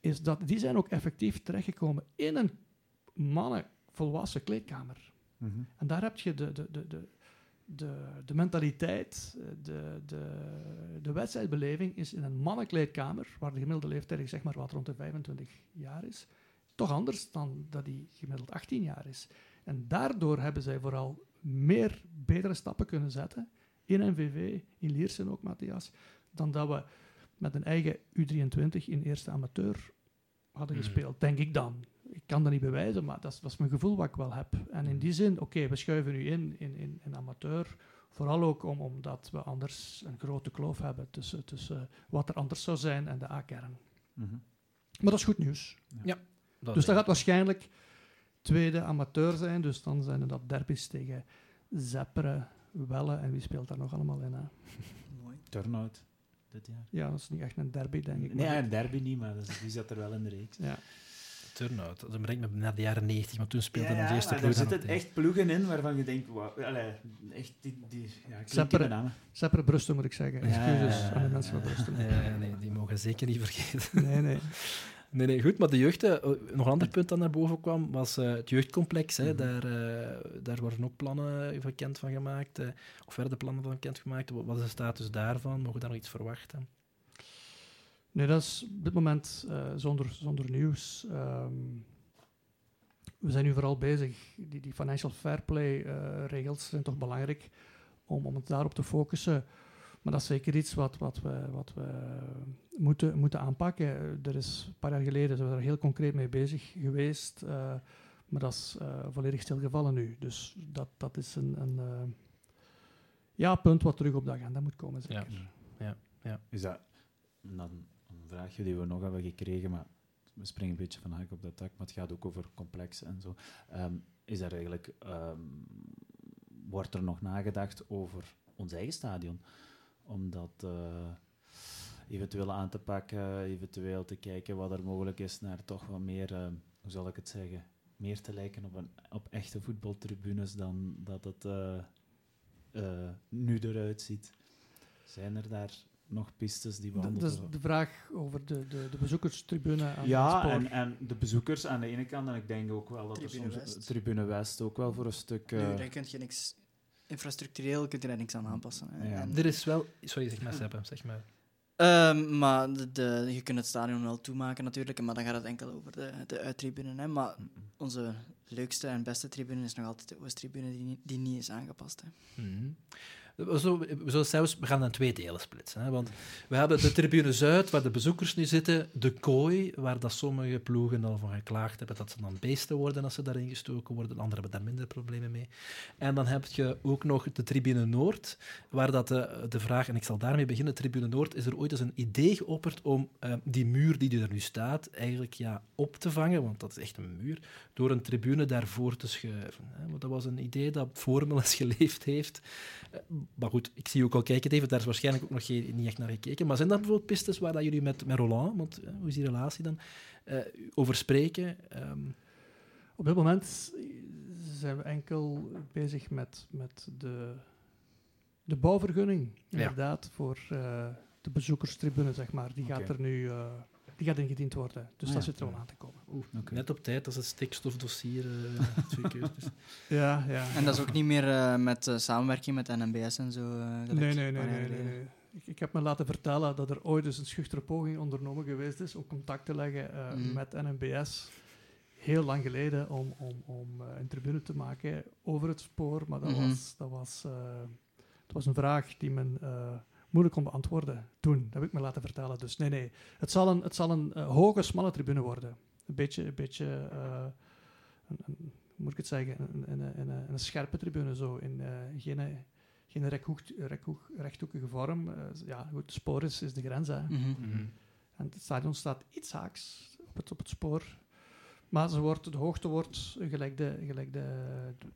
is dat die zijn ook effectief terechtgekomen in een mannen-volwassen kleedkamer. Mm-hmm. En daar heb je de mentaliteit, de wedstrijdbeleving is in een mannenkleedkamer, waar de gemiddelde leeftijd zeg maar wat rond de 25 jaar is, toch anders dan dat die gemiddeld 18 jaar is. En daardoor hebben zij vooral meer betere stappen kunnen zetten in MVV, in Liersen ook, Matthias, dan dat we met een eigen U23 in eerste amateur hadden gespeeld, denk ik dan. Ik kan dat niet bewijzen, maar dat is mijn gevoel wat ik wel heb. En in die zin, oké, we schuiven nu in amateur, vooral ook omdat we anders een grote kloof hebben tussen wat er anders zou zijn en de A-kern. Mm-hmm. Maar dat is goed nieuws. Ja. Dus dat gaat waarschijnlijk tweede amateur zijn, dus dan zijn er dat derbies tegen Zepperen, Welle, en wie speelt daar nog allemaal in? Hè? Mooi. Turnout dit jaar. Ja, dat is niet echt een derby, denk ik. Nee, maar een derby niet, maar die zat er wel in de reeks. Ja. Turnout. Dat brengt me naar de jaren 90, maar toen speelde ons eerste ploeg. Er zitten echt ploegen in waarvan je denkt, wow, echt die Zepperen Brussel moet ik zeggen. Excuses aan de mensen van Brussel. Nee, die mogen zeker niet vergeten. Nee, goed, maar de jeugd, nog een ander punt dat naar boven kwam, was het jeugdcomplex. Hè. Daar worden ook plannen bekend van gemaakt, of werden plannen van bekend gemaakt. Wat is de status daarvan? Mogen we daar nog iets verwachten? Nee, dat is op dit moment zonder nieuws. We zijn nu vooral bezig. Die financial fair play regels zijn toch belangrijk om het daarop te focussen. Maar dat is zeker iets wat we moeten aanpakken. Er is een paar jaar geleden zijn we daar heel concreet mee bezig geweest. Maar dat is volledig stilgevallen nu. Dus dat is een punt wat terug op de agenda moet komen, zeker. Ja. Is dat dan een vraagje die we nog hebben gekregen, maar we springen een beetje van haak op dat dak, maar het gaat ook over complexen en zo. Is er eigenlijk... wordt er nog nagedacht over ons eigen stadion? Om dat eventueel aan te pakken, eventueel te kijken wat er mogelijk is naar toch wat meer... hoe zal ik het zeggen? Meer te lijken op echte voetbaltribunes dan dat het nu eruit ziet. Zijn er daar... nog pistes die behandeld worden. Dat is de vraag over de bezoekerstribune aan het spoor. En de bezoekers aan de ene kant, en ik denk ook wel dat Tribune West ook wel voor een stuk... Nee, daar kun je niks... Infrastructureel kun je daar niks aan aanpassen. Ja. Er is wel... Sorry, zeg maar. Maar je kunt het stadion wel toemaken natuurlijk, maar dan gaat het enkel over de uittribune. Hè. Maar onze leukste en beste tribune is nog altijd de Oosttribune die niet is aangepast. Hè. Mm-hmm. We gaan dan twee delen splitsen. Hè? Want we hebben de tribune Zuid, waar de bezoekers nu zitten, de kooi, waar dat sommige ploegen al van geklaagd hebben dat ze dan beesten worden als ze daarin gestoken worden. Anderen hebben daar minder problemen mee. En dan heb je ook nog de tribune Noord, waar dat de vraag, en ik zal daarmee beginnen, tribune Noord, is er ooit eens een idee geopperd om die muur die er nu staat eigenlijk op te vangen, want dat is echt een muur, door een tribune daarvoor te schuiven. Hè? Want dat was een idee dat Voormeles geleefd heeft. Maar goed, ik zie ook al kijken, David, daar is waarschijnlijk ook nog niet echt naar gekeken. Maar zijn dat bijvoorbeeld pistes waar dat jullie met Roland, want hoe is die relatie dan, over spreken? Op dit moment zijn we enkel bezig met de bouwvergunning, inderdaad, voor de bezoekerstribune, zeg maar. Die gaat er nu... Die gaat ingediend worden, dus dat zit er wel aan te komen. Okay. Net op tijd, als het stikstofdossier goedkeurd is. Ja. En dat is ook niet meer met samenwerking met NMBS en zo? Nee. Ik heb me laten vertellen dat er ooit dus een schuchtere poging ondernomen geweest is om contact te leggen met NMBS, heel lang geleden, om een tribune te maken over het spoor. Maar dat was een vraag die men... moeilijk om beantwoorden toen, dat heb ik me laten vertellen. Dus nee. Het zal een hoge, smalle tribune worden. Een beetje hoe moet ik het zeggen? Een scherpe tribune, zo. In geen rechthoekige vorm. Goed, het spoor is de grens, hè. Mm-hmm. En het stadion staat iets haaks op het spoor. Maar de hoogte wordt gelijk de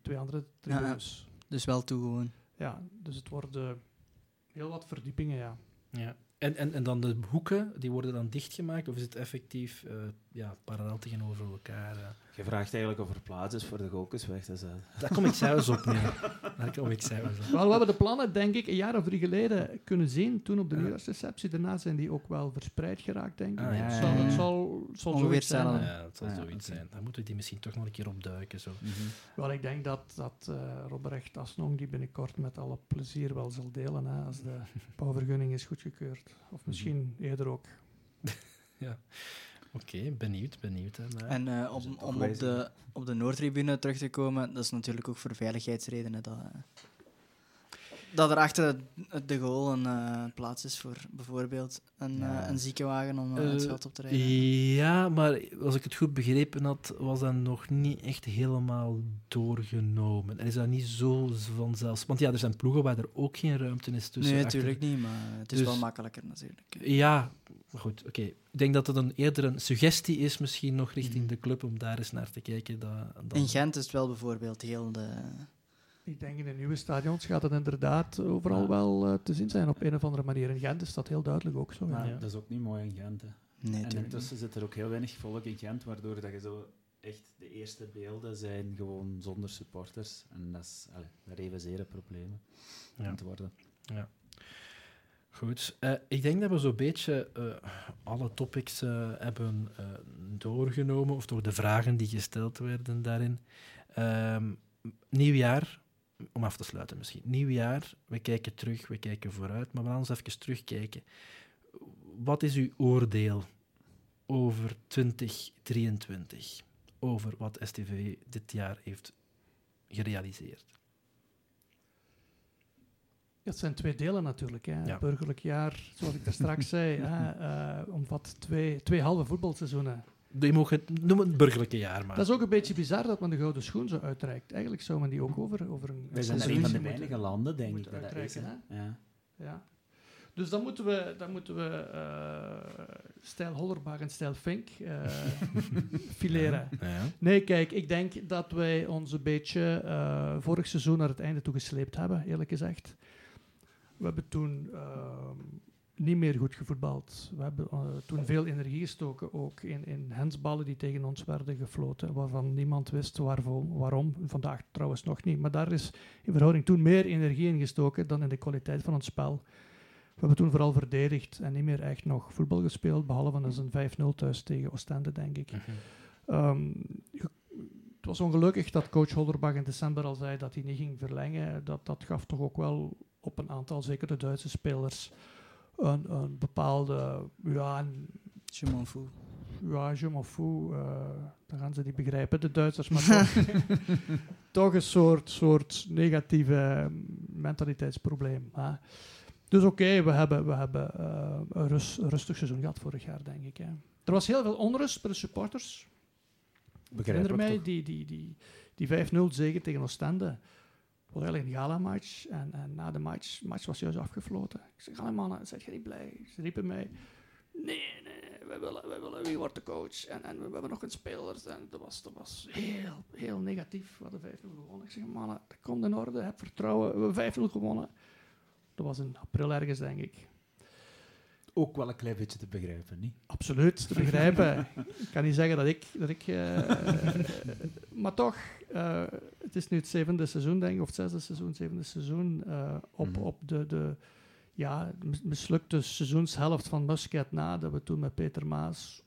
twee andere tribunes. Ja, dus wel toe gewoon. Ja, dus het wordt... heel wat verdiepingen, ja. En dan de hoeken, die worden dan dichtgemaakt? Of is het effectief ja, parallel tegenover elkaar. Je vraagt eigenlijk of er plaats is voor de gokers weg te zetten. Daar kom ik zelfs op neer. Wel, we hebben de plannen, denk ik, een jaar of 3 geleden kunnen zien, toen op de nieuwjaarsreceptie. Daarna zijn die ook wel verspreid geraakt, denk ik. Het zal zoiets zijn. Ja, het zal zoiets zijn. Dan moeten we die misschien toch nog een keer opduiken. Zo. Mm-hmm. Wel, ik denk dat Robrecht Asnong die binnenkort met alle plezier wel zal delen, hè, als de bouwvergunning is goedgekeurd. Of misschien eerder ook. Ja. Oké, benieuwd. Hè. En om op de Noordtribune terug te komen, dat is natuurlijk ook voor veiligheidsredenen dat er achter de goal een plaats is voor bijvoorbeeld een ziekenwagen om het veld op te rijden. Ja, maar als ik het goed begrepen had, was dat nog niet echt helemaal doorgenomen. Er is dat niet zo vanzelf. Want ja, er zijn ploegen waar er ook geen ruimte is tussen. Nee, natuurlijk niet, maar het is dus wel makkelijker natuurlijk. Ja, maar goed, oké. Ik denk dat het eerder een suggestie is, misschien nog richting de club, om daar eens naar te kijken. Dat... In Gent is het wel bijvoorbeeld heel de... Ik denk in de nieuwe stadions gaat het inderdaad overal wel te zien zijn op een of andere manier. In Gent is dat heel duidelijk ook zo. Maar dat is ook niet mooi in Gent. Hè. Nee, en intussen zit er ook heel weinig volk in Gent, waardoor dat je zo echt de eerste beelden zijn gewoon zonder supporters. En dat is evenzeer problemen aan te worden. Ja. Goed. Ik denk dat we zo'n beetje alle topics hebben doorgenomen, of door de vragen die gesteld werden daarin. Nieuwjaar. Om af te sluiten misschien. Nieuwjaar, we kijken terug, we kijken vooruit, maar we gaan eens even terugkijken. Wat is uw oordeel over 2023? Over wat STVV dit jaar heeft gerealiseerd? Het zijn 2 delen natuurlijk. Hè. Ja. Burgerlijk jaar, zoals ik daar straks zei, omvat 2 halve voetbalseizoenen. Je mag het noemen het burgerlijke jaar, maar... Dat is ook een beetje bizar dat men de gouden schoen zo uitreikt. Eigenlijk zou men die ook over een... We zijn een van de weinige landen, denk ik, dat is. Ja. Dus dan moeten we stijl Hollerbach en stijl Fink fileren. Ja. Nee, kijk, ik denk dat wij ons een beetje vorig seizoen naar het einde toe gesleept hebben, eerlijk gezegd. We hebben toen... niet meer goed gevoetbald. We hebben toen veel energie gestoken, ook in hensballen die tegen ons werden gefloten, waarvan niemand wist waarom. Vandaag trouwens nog niet. Maar daar is in verhouding toen meer energie in gestoken dan in de kwaliteit van ons spel. We hebben toen vooral verdedigd en niet meer echt nog voetbal gespeeld, behalve dat is een 5-0 thuis tegen Oostende, denk ik. Okay. Het was ongelukkig dat coach Hollerbach in december al zei dat hij niet ging verlengen. Dat gaf toch ook wel op een aantal, zeker de Duitse spelers... Een bepaalde... Je m'en fous. Ja, je m'en fous. Dan gaan ze niet begrijpen, de Duitsers. Maar toch een soort negatieve mentaliteitsprobleem. Hè? Dus oké, we hebben een rustig seizoen gehad vorig jaar, denk ik. Hè. Er was heel veel onrust bij de supporters. Begrijpelijk toch? Die 5-0 zege tegen Oostende... Het was eigenlijk een gala-match en na de match was juist afgefloten. Ik zei, alle mannen, zijn je niet blij? Ze riepen mij, nee, wij willen wie wordt de coach? En we hebben nog een speler. En dat was heel, heel negatief. We hadden 5-0 gewonnen. Ik zeg, mannen, dat komt in orde, heb vertrouwen. We hebben 5-0 gewonnen. Dat was in april ergens, denk ik. Ook wel een klein beetje te begrijpen, niet? Absoluut, te begrijpen. Ik kan niet zeggen dat ik maar toch, het is nu het 7e seizoen, denk ik, of het 6e seizoen, 7e seizoen, op de mislukte seizoenshelft van Muscat na, dat we toen met Peter Maes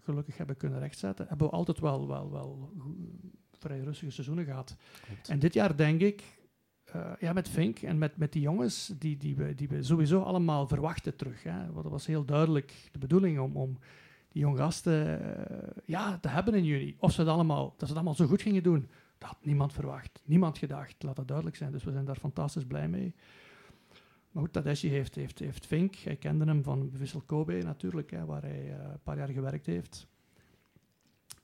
gelukkig hebben kunnen rechtzetten, hebben we altijd wel vrij rustige seizoenen gehad. Klopt. En dit jaar, denk ik, met Fink en met die jongens die we sowieso allemaal verwachten terug. Hè. Want dat was heel duidelijk de bedoeling om die jonge gasten te hebben in juni. Of dat ze het allemaal zo goed gingen doen, dat had niemand verwacht. Niemand gedacht, laat dat duidelijk zijn. Dus we zijn daar fantastisch blij mee. Maar goed, Tadeshi heeft Fink. Hij kende hem van Wissel Kobe natuurlijk, hè, waar hij een paar jaar gewerkt heeft.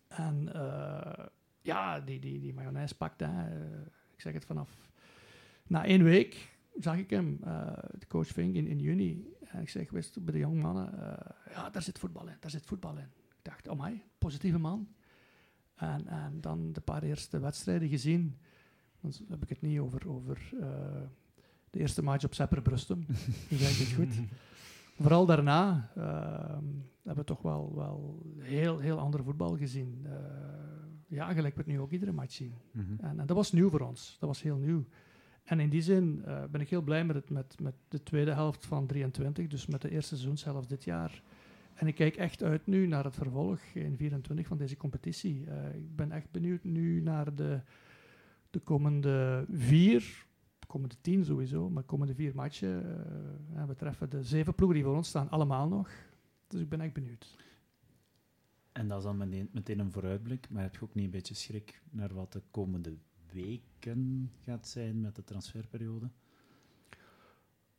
En die mayonaise pakte. Ik zeg het vanaf... Na 1 week zag ik hem, de coach Fink, in juni. En ik zeg, bij de jonge mannen, daar zit voetbal in. Ik dacht, amai, positieve man. En dan de paar eerste wedstrijden gezien. Dan heb ik het niet over de eerste match op Sepper Brustum. Die ging het goed. vooral daarna hebben we toch wel heel ander voetbal gezien. Ja, gelijk we het nu ook iedere match zien. Mm-hmm. En dat was nieuw voor ons. Dat was heel nieuw. En in die zin ben ik heel blij met de tweede helft van 23, dus met de eerste seizoenshelft dit jaar. En ik kijk echt uit nu naar het vervolg in 24 van deze competitie. Ik ben echt benieuwd nu naar de komende 4, de komende 10 sowieso, maar de komende 4 matchen. We treffen de 7 ploegen die voor ons staan, allemaal nog. Dus ik ben echt benieuwd. En dat is dan meteen een vooruitblik, maar heb je ook niet een beetje schrik naar wat de komende weken gaat zijn met de transferperiode?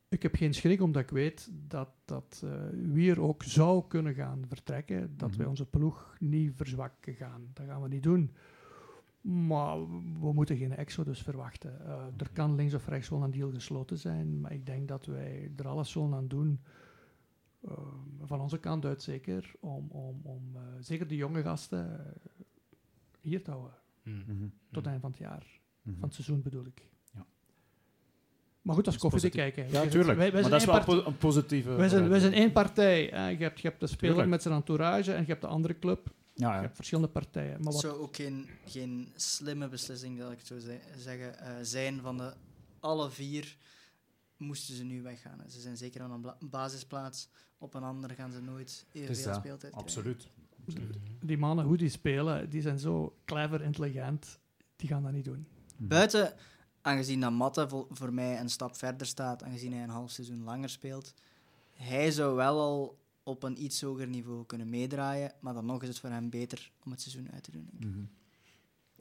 Ik heb geen schrik, omdat ik weet dat wie er ook zou kunnen gaan vertrekken, dat wij onze ploeg niet verzwakken gaan. Dat gaan we niet doen. Maar we moeten geen exodus verwachten. Er kan links of rechts wel een deal gesloten zijn, maar ik denk dat wij er alles zullen aan doen, van onze kant uit zeker, om zeker de jonge gasten hier te houden. Mm-hmm. Tot eind van het jaar. Mm-hmm. Van het seizoen bedoel ik. Ja. Maar goed, als koffie kijken. Ja, tuurlijk. Wij maar dat is wel een positieve... Wij zijn één partij. Je hebt de speler met zijn entourage en je hebt de andere club. Ja. Je hebt verschillende partijen. Maar wat... Het zou ook geen slimme beslissing, dat ik het zo zeggen, zijn van de alle 4... moesten ze nu weggaan. Ze zijn zeker aan een basisplaats. Op een ander gaan ze nooit evenveel speeltijd krijgen. Absoluut. Die mannen, hoe die spelen, die zijn zo clever, intelligent. Die gaan dat niet doen. Buiten, aangezien dat Matthe voor mij een stap verder staat, aangezien hij een half seizoen langer speelt, hij zou wel al op een iets hoger niveau kunnen meedraaien, maar dan nog is het voor hem beter om het seizoen uit te doen. Denk ik. Mm-hmm.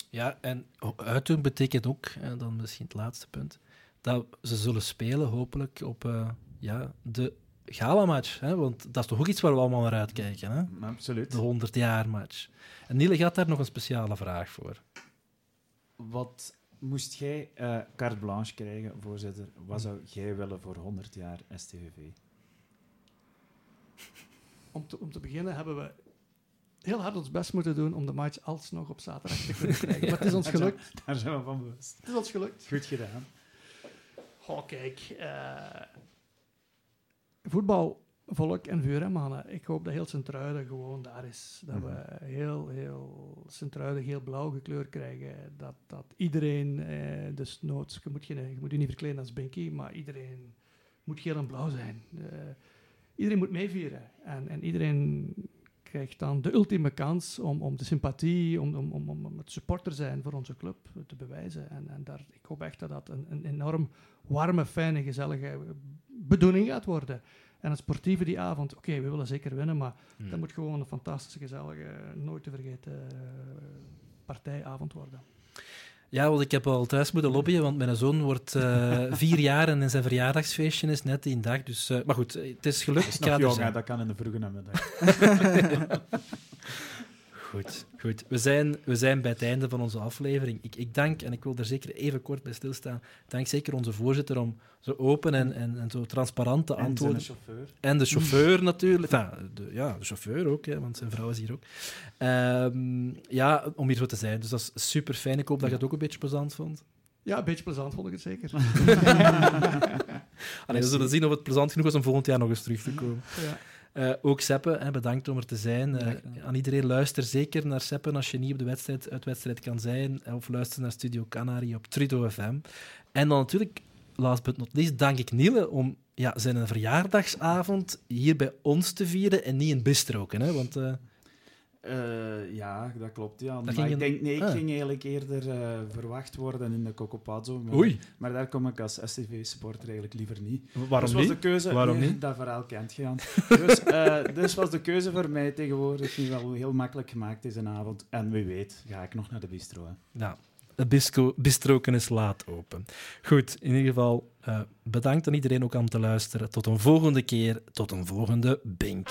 Ja, en uitdoen betekent ook, en dan misschien het laatste punt, dat ze zullen spelen, hopelijk, op de galamatch. Hè? Want dat is toch ook iets waar we allemaal naar uitkijken. Hè? Absoluut. De 100-jaar-match. En Niele gaat daar nog een speciale vraag voor. Wat moest jij carte blanche krijgen, voorzitter? Wat zou jij willen voor 100 jaar STVV? Om te beginnen hebben we heel hard ons best moeten doen om de match alsnog op zaterdag te kunnen krijgen. Maar het is ons gelukt. Daar zijn we van bewust. Het is ons gelukt. Goed gedaan. Oh, kijk. Voetbal, volk en vuur, hè, mannen. Ik hoop dat heel Sint-Truiden gewoon daar is. Dat we heel Sint-Truiden heel blauw gekleurd krijgen. Dat iedereen, dus noods, je moet je niet verkleden als Binky, maar iedereen moet geel en blauw zijn. Iedereen moet meevieren. En iedereen krijgt dan de ultieme kans om de sympathie, om het supporter zijn voor onze club te bewijzen. En daar, ik hoop echt dat dat een enorm warme, fijne, gezellige bedoeling gaat worden. En het sportieve die avond, oké, we willen zeker winnen, maar dat moet gewoon een fantastische, gezellige, nooit te vergeten partijavond worden. Ja, want ik heb al thuis moeten lobbyen, want mijn zoon wordt 4 jaar en zijn verjaardagsfeestje is net die dag. Dus, maar goed, het is gelukt. Het is nog jong, hè, dat kan in de vroege namiddag. Goed. We zijn bij het einde van onze aflevering. Ik dank, en ik wil daar zeker even kort bij stilstaan, dank zeker onze voorzitter om zo open en zo transparante antwoorden... En de chauffeur. En de chauffeur natuurlijk. De chauffeur ook, hè, want zijn vrouw is hier ook. Om hier zo te zijn. Dus dat is super fijn. Ik hoop dat je het ook een beetje plezant vond. Ja, een beetje plezant vond ik het zeker. Allee, we zullen zien of het plezant genoeg is om volgend jaar nog eens terug te komen. Ja. Ook Seppe, bedankt om er te zijn. Aan iedereen, luister zeker naar Seppe als je niet op de wedstrijd kan zijn. Of luister naar Studio Canary op Trudo FM. En dan natuurlijk, last but not least, dank ik Niele om zijn verjaardagsavond hier bij ons te vieren en niet in Bistroken. Hè? Want... ja, dat klopt. Ja. Dat ik ging eigenlijk eerder verwacht worden in de Cocopazzo. Maar daar kom ik als STV-supporter eigenlijk liever niet. Waarom niet? Dat verhaal kent je, Jan. Dus was de keuze voor mij tegenwoordig nu wel heel makkelijk gemaakt deze avond. En wie weet, ga ik nog naar de bistro. Hè. Ja, de bistroken is laat open. Goed, in ieder geval bedankt aan iedereen ook om te luisteren. Tot een volgende keer, tot een volgende Bink.